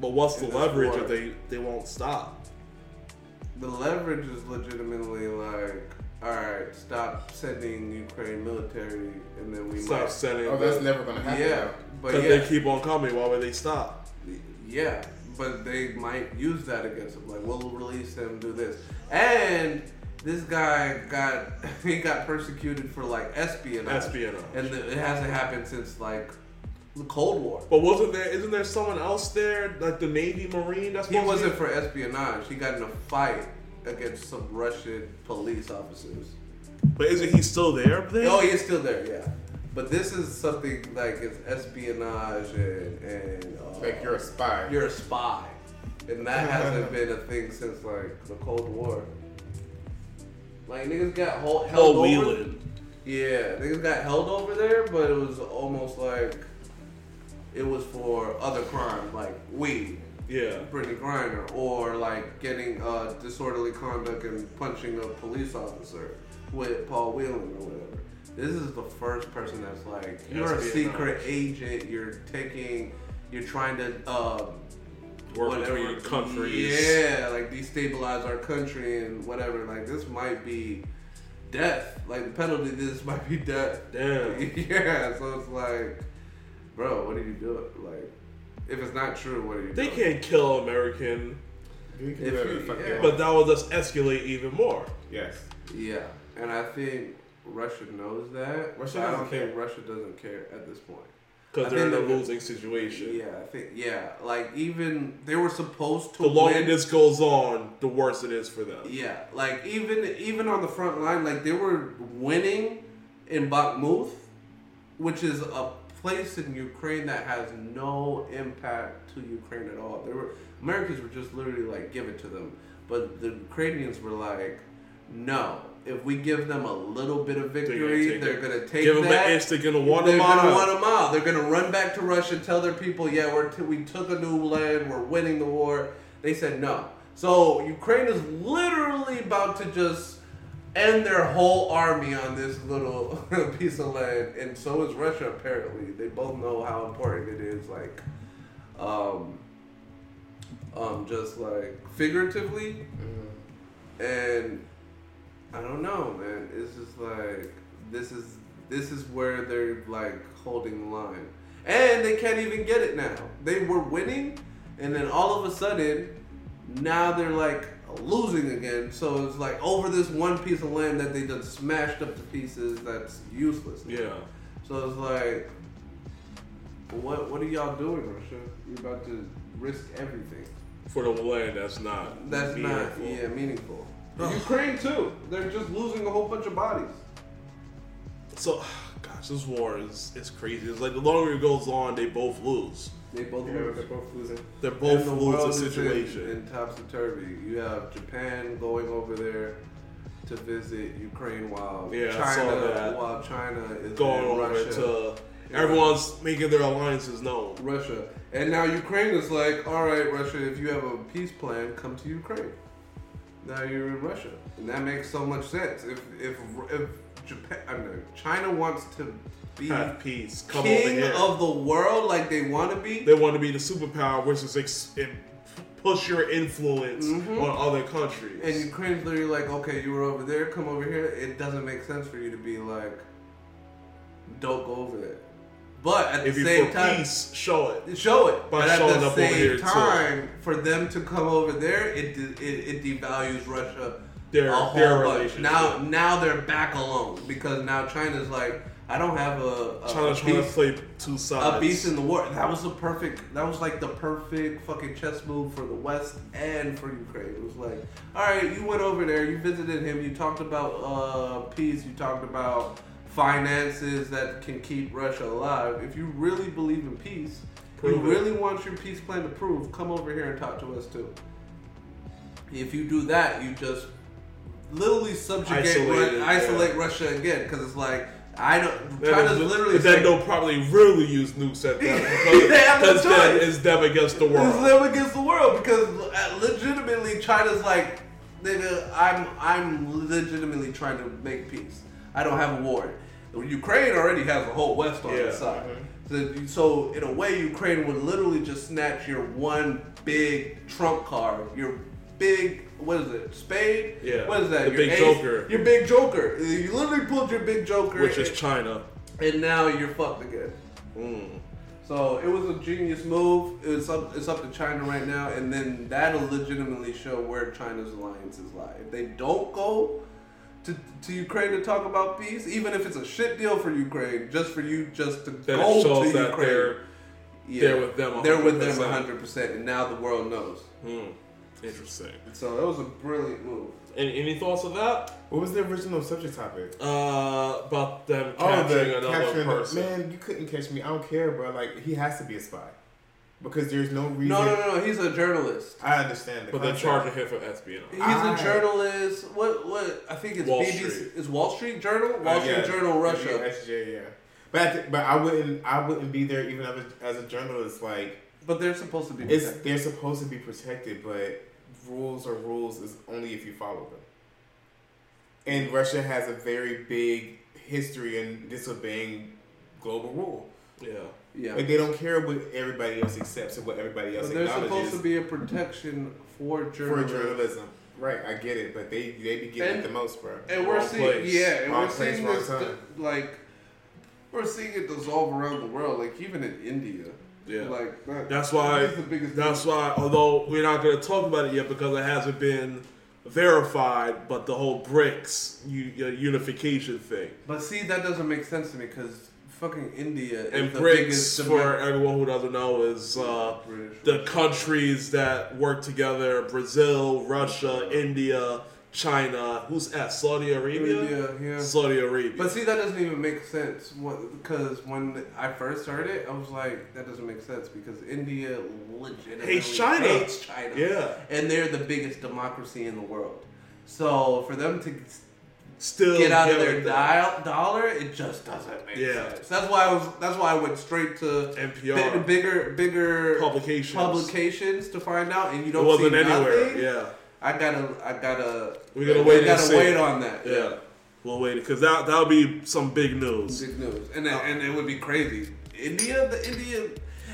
But what's the leverage war. if they, they won't stop? The leverage is legitimately like, all right, stop sending Ukraine military, and then we stop might... sending. Oh, that's never going to happen. Yeah, but because yeah. they keep on coming. Why would they stop? Yeah, but they might use that against them. Like, we'll release them, do this, and this guy got he got persecuted for like espionage. Espionage, and the, it hasn't happened since like. The Cold War. But wasn't there, isn't there someone else there, like the Navy Marine? That's he wasn't to for espionage. He got in a fight against some Russian police officers. But isn't he still there? Please? Oh, he's still there, yeah. But this is something like it's espionage and... and uh, like you're a spy. You're a spy. And that hasn't been a thing since like the Cold War. Like niggas got hold, held oh, over. Wheeling. Yeah, niggas got held over there, but it was almost like... it was for other crimes like weed, yeah, Brittany Griner, or like getting uh, disorderly conduct and punching a police officer with Paul Whelan or whatever. This is the first person that's like, you're a secret agent. You're taking, you're trying to uh, work whatever your countries. Yeah, like destabilize our country and whatever. Like this might be death. Like the penalty, this might be death. Damn. Yeah. So it's like, bro, what are you doing? Like, if it's not true, what are you they doing? They can't kill American. Can do you, yeah. But that will just escalate even more. Yes. Yeah, and I think Russia knows that. Russia I don't care. think Russia doesn't care at this point because they're in a losing situation. Yeah, I think. Yeah, like even they were supposed to. The longer win. This goes on, the worse it is for them. Yeah, like even even on the front line, like they were winning in Bakhmut, which is a place in Ukraine that has no impact to Ukraine at all. They were Americans were just literally like give it to them, but the Ukrainians were like, no. If we give them a little bit of victory, they're going to take that. Give them an inch, they're going to want them out. They're going to want them out. They're going to run back to Russia, tell their people, yeah, we're t- we took a new land, we're winning the war. They said no. So Ukraine is literally about to just end their whole army on this little piece of land, and so is Russia, apparently. They both know how important it is, like, um, um, just, like, figuratively. And I don't know, man. It's just like this is this is where they're like holding the line, and they can't even get it now. They were winning, and then all of a sudden, now they're like losing again. So it's like over this one piece of land that they just smashed up to pieces. That's useless now. Yeah. So it's like, what what are y'all doing, Russia? You're about to risk everything for the land that's not that's meaningful. not yeah meaningful. Oh. Ukraine too. They're just losing a whole bunch of bodies. So, gosh, this war is it's crazy. It's like the longer it goes on, they both lose. They both yeah, lose. They're both losing. They're both losing the situation. In topsy turvy, you have Japan going over there to visit Ukraine while yeah, China while China is going in over Russia. to. Everyone's yeah. making their alliances known. Russia, and now Ukraine is like, all right, Russia, if you have a peace plan, come to Ukraine. Now you're in Russia, and that makes so much sense. If if if Japan, I mean, China wants to be have peace, come king over of the world, like they want to be, they want to be the superpower, which is ex- push your influence mm-hmm. on other countries. And Ukraine's literally like, okay, you were over there, come over here. It doesn't make sense for you to be like, don't go over there. But at if the same time, peace, show it. Show it. By but at the up same time, too. For them to come over there, it de- it, it devalues Russia their, a whole their bunch. Now, now they're back alone because now China's like, I don't have a, a China's trying to play two sides. A beast in the war. That was the perfect. That was like the perfect fucking chess move for the West and for Ukraine. It was like, all right, you went over there, you visited him, you talked about uh, peace, you talked about finances that can keep Russia alive. If you really believe in peace, prove you it. really want your peace plan to prove, come over here and talk to us too. If you do that, you just literally subjugate, Isolated, Ru- isolate yeah. Russia again. Because it's like, I don't, then China's literally... Then they'll probably really use nukes at them. Because then it's them against the world. It's them against the world. Because legitimately, China's like, nigga, I'm, I'm legitimately trying to make peace. I don't have a war. Ukraine already has the whole West on yeah, its side. Mm-hmm. So, so in a way, Ukraine would literally just snatch your one big trump card. Your big, what is it, spade? Yeah. What is that? The your big ace, joker. Your big joker. You literally pulled your big joker. Which and, is China. And now you're fucked again. Mm. So it was a genius move. It's up, it's up to China right now. And then that'll legitimately show where China's alliances lie. If they don't go... To, to Ukraine to talk about peace, even if it's a shit deal for Ukraine, just for you just to that go shows to that Ukraine. They're, yeah, they're with them. one hundred percent. They're with them one hundred percent, and now the world knows. Hmm. Interesting. So that was a brilliant move. Any, any thoughts on that? What was the original subject topic? Uh, about them capturing oh, the, another capturing person. The, man, you couldn't catch me. I don't care, bro. Like he has to be a spy. Because there's no reason. No, no, no. He's a journalist. I understand. The but concept. They're charging him for espionage. He's I... a journalist. What? What? I think it's Wall B B C. Street. Is Wall Street Journal? Wall uh, Street yeah. Journal Russia. S J. Yeah. But I th- but I wouldn't I wouldn't be there even as a journalist. Like, but they're supposed to be protected. It's, they're supposed to be protected, but rules are rules is only if you follow them. And Russia has a very big history in disobeying global rule. Yeah, yeah. Like, they don't care what everybody else accepts and what everybody else but acknowledges. There's supposed to be a protection for journalism. For journalism. Right, I get it, but they, they be getting and, it the most, bro. And we're wrong seeing, place, yeah, and we're place, seeing this, th- like, we're seeing it dissolve around the world, like, even in India. Yeah. Like, that, that's why, that is the biggest that's thing. Why, although we're not going to talk about it yet because it hasn't been verified, but the whole BRICS u- unification thing. But see, that doesn't make sense to me because fucking India is and the BRICS, biggest for demand. Everyone who doesn't know, is uh, the countries that work together: Brazil, Russia, India, China. Who's S? Saudi Arabia? Arabia yeah. Saudi Arabia. But see, that doesn't even make sense. What? Because when I first heard it, I was like, that doesn't make sense because India legitimately hates China. Hates China. Yeah. And they're the biggest democracy in the world. So for them to still get out of their dial, dollar, it just doesn't make yeah. sense. That's why I was. That's why I went straight to N P R, big, bigger, bigger publications, publications to find out, and you don't. It wasn't see anywhere. Nothing. Yeah, I gotta, I gotta. We gotta wait. I gotta and wait see. On that. Yeah, yeah. We'll wait because that that'll be some big news. Big news, and that, and it would be crazy. India, the India.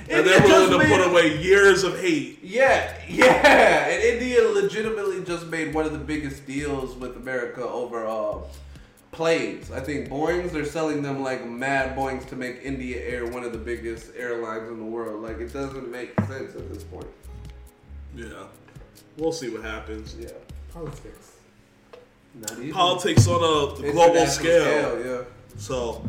And they're willing to made, put away years of hate. Yeah, yeah. And India legitimately just made one of the biggest deals with America over uh, planes. I think Boeings, they're selling them like mad Boeings to make India Air one of the biggest airlines in the world. Like, it doesn't make sense at this point. Yeah. We'll see what happens. Yeah. Politics. Not even. Politics on a the global scale. scale. Yeah. So,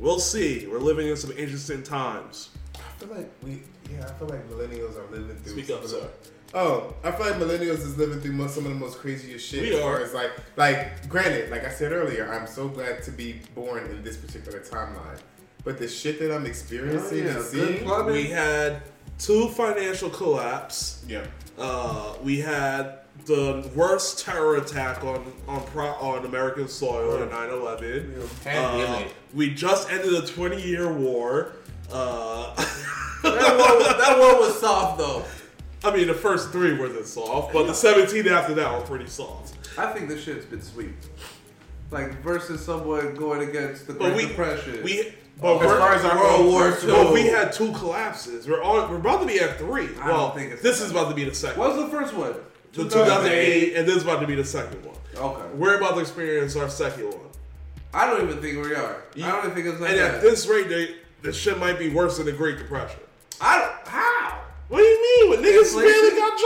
we'll see. We're living in some interesting times. I feel like we, yeah, I feel like millennials are living through. Speak up, sir. Oh, I feel like millennials is living through most, some of the most craziest shit. We are. As like, like, granted, like I said earlier, I'm so glad to be born in this particular timeline. But the shit that I'm experiencing oh, yeah. and seeing, we had two financial collapse. Yeah. Uh, we had the worst terror attack on on pro, on American soil in nine eleven. Yeah. Uh, we just ended a twenty-year war. Uh, that, one was, that one was soft though. I mean, the first three wasn't soft, but the seventeen after that were pretty soft. I think this shit's been sweet. Like versus someone going against the Great we, Depression. We, but as far as our World War Two, well, we had two collapses. We're all, we're about to be at three. I well, don't think it's this is about to be the second. What was the first one? The two thousand eight, and this is about to be the second one. Okay, we're about to experience our second one. I don't even think we are. Yeah. I don't even think it's like and that. And at this rate, they. This shit might be worse than the Great Depression. I don't, how? What do you mean? When niggas barely got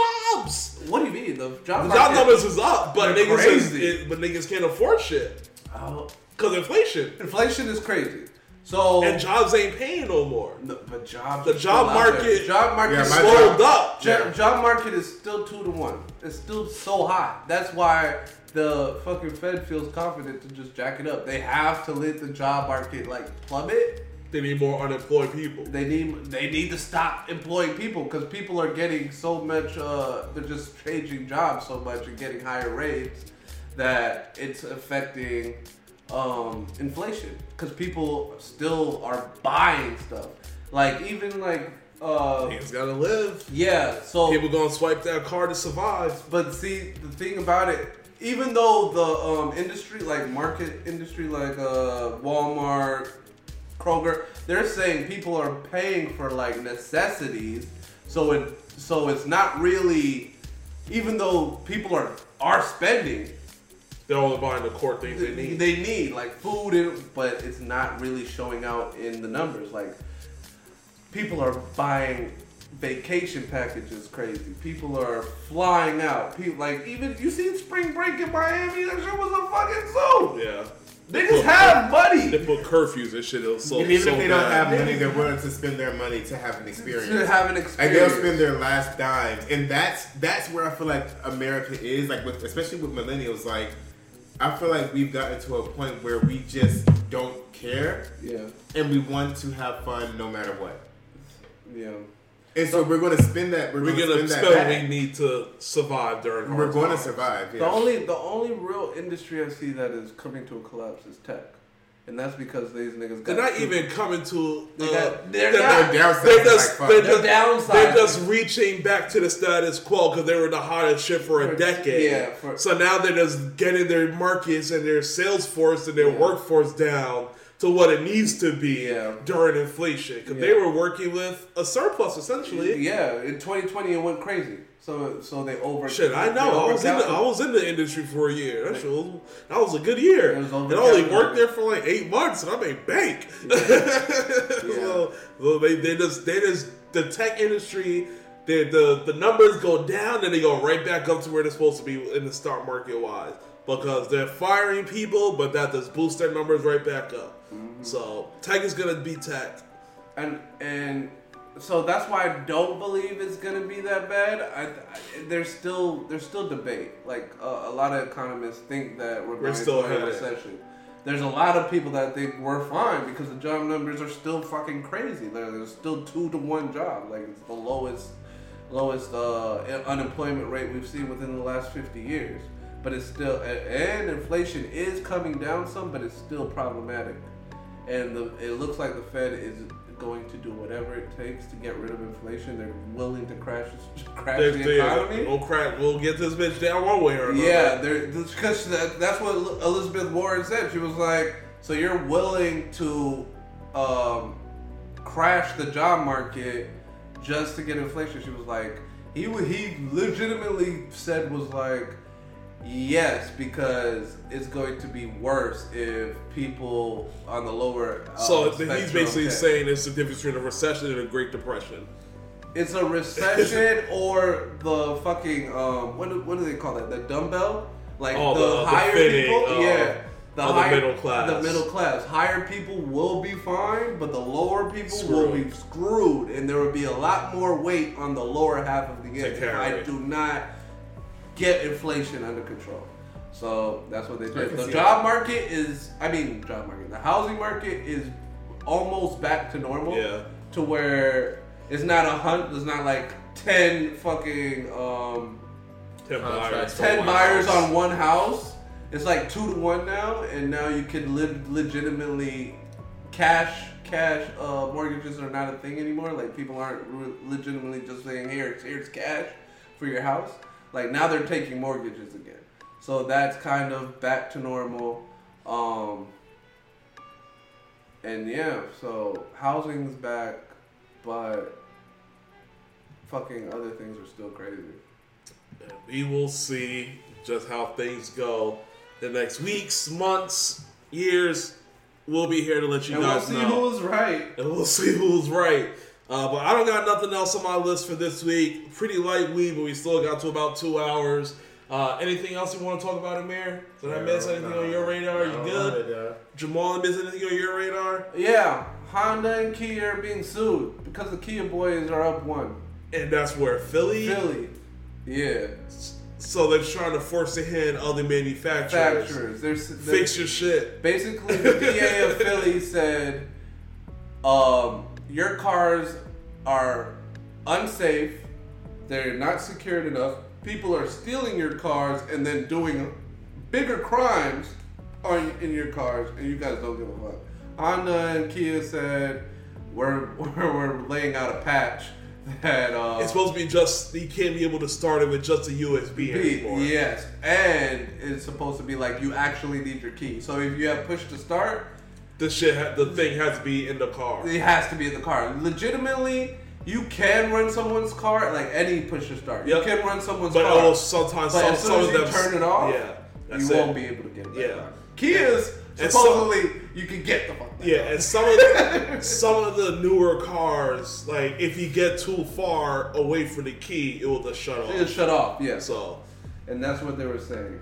jobs. What do you mean? The job, the job numbers is up, but niggas, is, it, but niggas can't afford shit. Because oh. inflation. Inflation is crazy. So and jobs ain't paying no more. No, but jobs. The job market, job market yeah, slowed job, up. Job, yeah. job market is still two to one. It's still so hot. That's why the fucking Fed feels confident to just jack it up. They have to let the job market like plummet. They need more unemployed people. They need they need to stop employing people because people are getting so much. Uh, they're just changing jobs so much and getting higher rates that it's affecting um, inflation because people still are buying stuff. Like even like uh, things gotta live. Yeah, so people gonna swipe that card to survive. But see, the thing about it. Even though the um, industry, like market industry, like uh, Walmart. Kroger, they're saying people are paying for like necessities, so it so it's not really. Even though people are are spending, they're only buying the core things they, they need. They need like food, and, but it's not really showing out in the numbers. Like people are buying vacation packages, crazy. People are flying out. People like even you see spring break in Miami. That shit was a fucking zoo. Yeah. Niggas put, have money. They put curfews and shit. It'll so, even so if they bad. Don't have money, they're willing to spend their money to have an experience. To have an experience. Like they'll spend their last dime, and that's that's where I feel like America is. Like with, especially with millennials, like I feel like we've gotten to a point where we just don't care. Yeah. And we want to have fun no matter what. Yeah. And so we're going to spend that. We're, we're going to spend that. Back. We need to survive during. We're going time. To survive. Yeah. The only, the only real industry I see that is coming to a collapse is tech. And that's because these niggas got... They're not to, even coming to... Uh, they got, they're they're not, their downside. They're just, like they're just, downside. They're just reaching back to the status quo because they were the hottest shit for a for, decade. Yeah, for, so now they're just getting their markets and their sales force and their yeah. workforce down to what it needs to be yeah. during inflation. Because yeah. they were working with a surplus, essentially. Yeah, in twenty twenty it went crazy. So so they over... Shit, I know. I was, in the, I was in the industry for a year. That, like, was, that was a good year. And I only worked there for like eight months, and I made bank. Yeah. yeah. So, well, they, they just... they just the tech industry, they, the, the numbers go down, and they go right back up to where they're supposed to be in the stock market-wise. Because they're firing people, but that just boosts their numbers right back up. Mm-hmm. So tech is going to be tech. And... and So that's why I don't believe it's gonna be that bad. I, I, there's still there's still debate. Like uh, a lot of economists think that we're, we're going to have a recession. There's a lot of people that think we're fine because the job numbers are still fucking crazy. Like, there's still two to one job. Like, it's the lowest lowest uh, unemployment rate we've seen within the last fifty years. But it's still, and inflation is coming down some, but it's still problematic. And the, it looks like the Fed is going to do whatever it takes to get rid of inflation. They're willing to crash, crash they, the they, economy. We'll crack. We'll get this bitch down one way or another. Yeah, because that, that's what Elizabeth Warren said. She was like, "So you're willing to um, crash the job market just to get inflation?" She was like, "He he legitimately said was like, yes, because it's going to be worse if people on the lower." Uh, so he's basically tech. saying it's the difference between a recession and a Great Depression. It's a recession or the fucking um, what what do they call that? The dumbbell, like oh, the, the higher the fitting, people, uh, yeah, the, higher, the middle class, the middle class. Higher people will be fine, but the lower people screwed. will be screwed, and there will be a lot more weight on the lower half of the end. I do not. Get inflation under control. So that's what they did. The job market is, I mean, job market. The housing market is almost back to normal. Yeah. To where it's not a hundred, it's not like ten fucking um, ten buyers, ten buyers on one house. It's like two to one now, and now you can live legitimately. Cash, cash uh, mortgages are not a thing anymore. Like, people aren't re- legitimately just saying here, here's cash for your house. Like, now they're taking mortgages again. So that's kind of back to normal. Um, and yeah, so housing's back, but fucking other things are still crazy. We will see just how things go. The next weeks, months, years, we'll be here to let you and guys know. And we'll see who's right. And we'll see who's right. Uh, but I don't got nothing else on my list for this week. Pretty light week, but we still got to about two hours. Uh, anything else you want to talk about, Amir? Did yeah, I miss anything no, on your radar? No, you good? No, Jamal, miss anything on your radar? Yeah. Honda and Kia are being sued because the Kia boys are up one. And that's where? Philly? Philly. Yeah. So they're trying to force a hand on the manufacturers. Manufacturers. They're, they're, Fix your shit. Basically, the D A of Philly said... um. your cars are unsafe, they're not secured enough, people are stealing your cars and then doing bigger crimes on in your cars, and you guys don't give a fuck. Honda and Kia said, we're, we're, we're laying out a patch that... Uh, it's supposed to be just, you can't be able to start it with just a U S B anymore. Yes, and it's supposed to be like, you actually need your key. So if you have push to start... The shit, the thing has to be in the car. It has to be in the car. Legitimately, you can run someone's car, like any push to start. Yep. You can run someone's but car. But sometimes, but some, as soon as you turn it off, yeah, you it. won't be able to get it back. Yeah. Kias, and supposedly, some, you can get the fuck back. Yeah, out. and some of the, some of the newer cars, like if you get too far away from the key, it will just shut off. It'll shut off. Yeah. So, and that's what they were saying,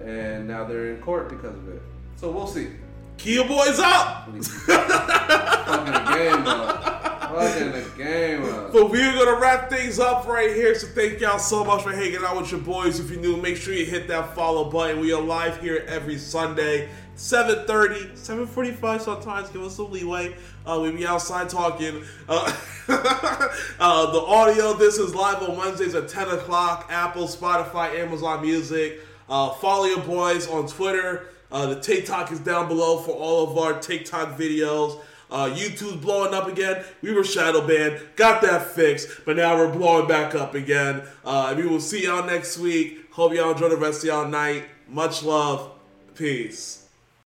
and now they're in court because of it. So we'll see. Kia boys up! Fucking game up. Fucking the game up. But we're going to wrap things up right here. So thank y'all so much for hanging out with your boys. If you're new, make sure you hit that follow button. We are live here every Sunday, seven thirty, seven forty-five sometimes. Give us some leeway. Uh, we be outside talking. Uh, uh, the audio, this is live on Wednesdays at ten o'clock. Apple, Spotify, Amazon Music. Uh, follow your boys on Twitter. Uh, the TikTok is down below for all of our TikTok videos. Uh, YouTube's blowing up again. We were shadow banned, got that fixed, but now we're blowing back up again. Uh, and we will see y'all next week. Hope y'all enjoy the rest of y'all night. Much love. Peace.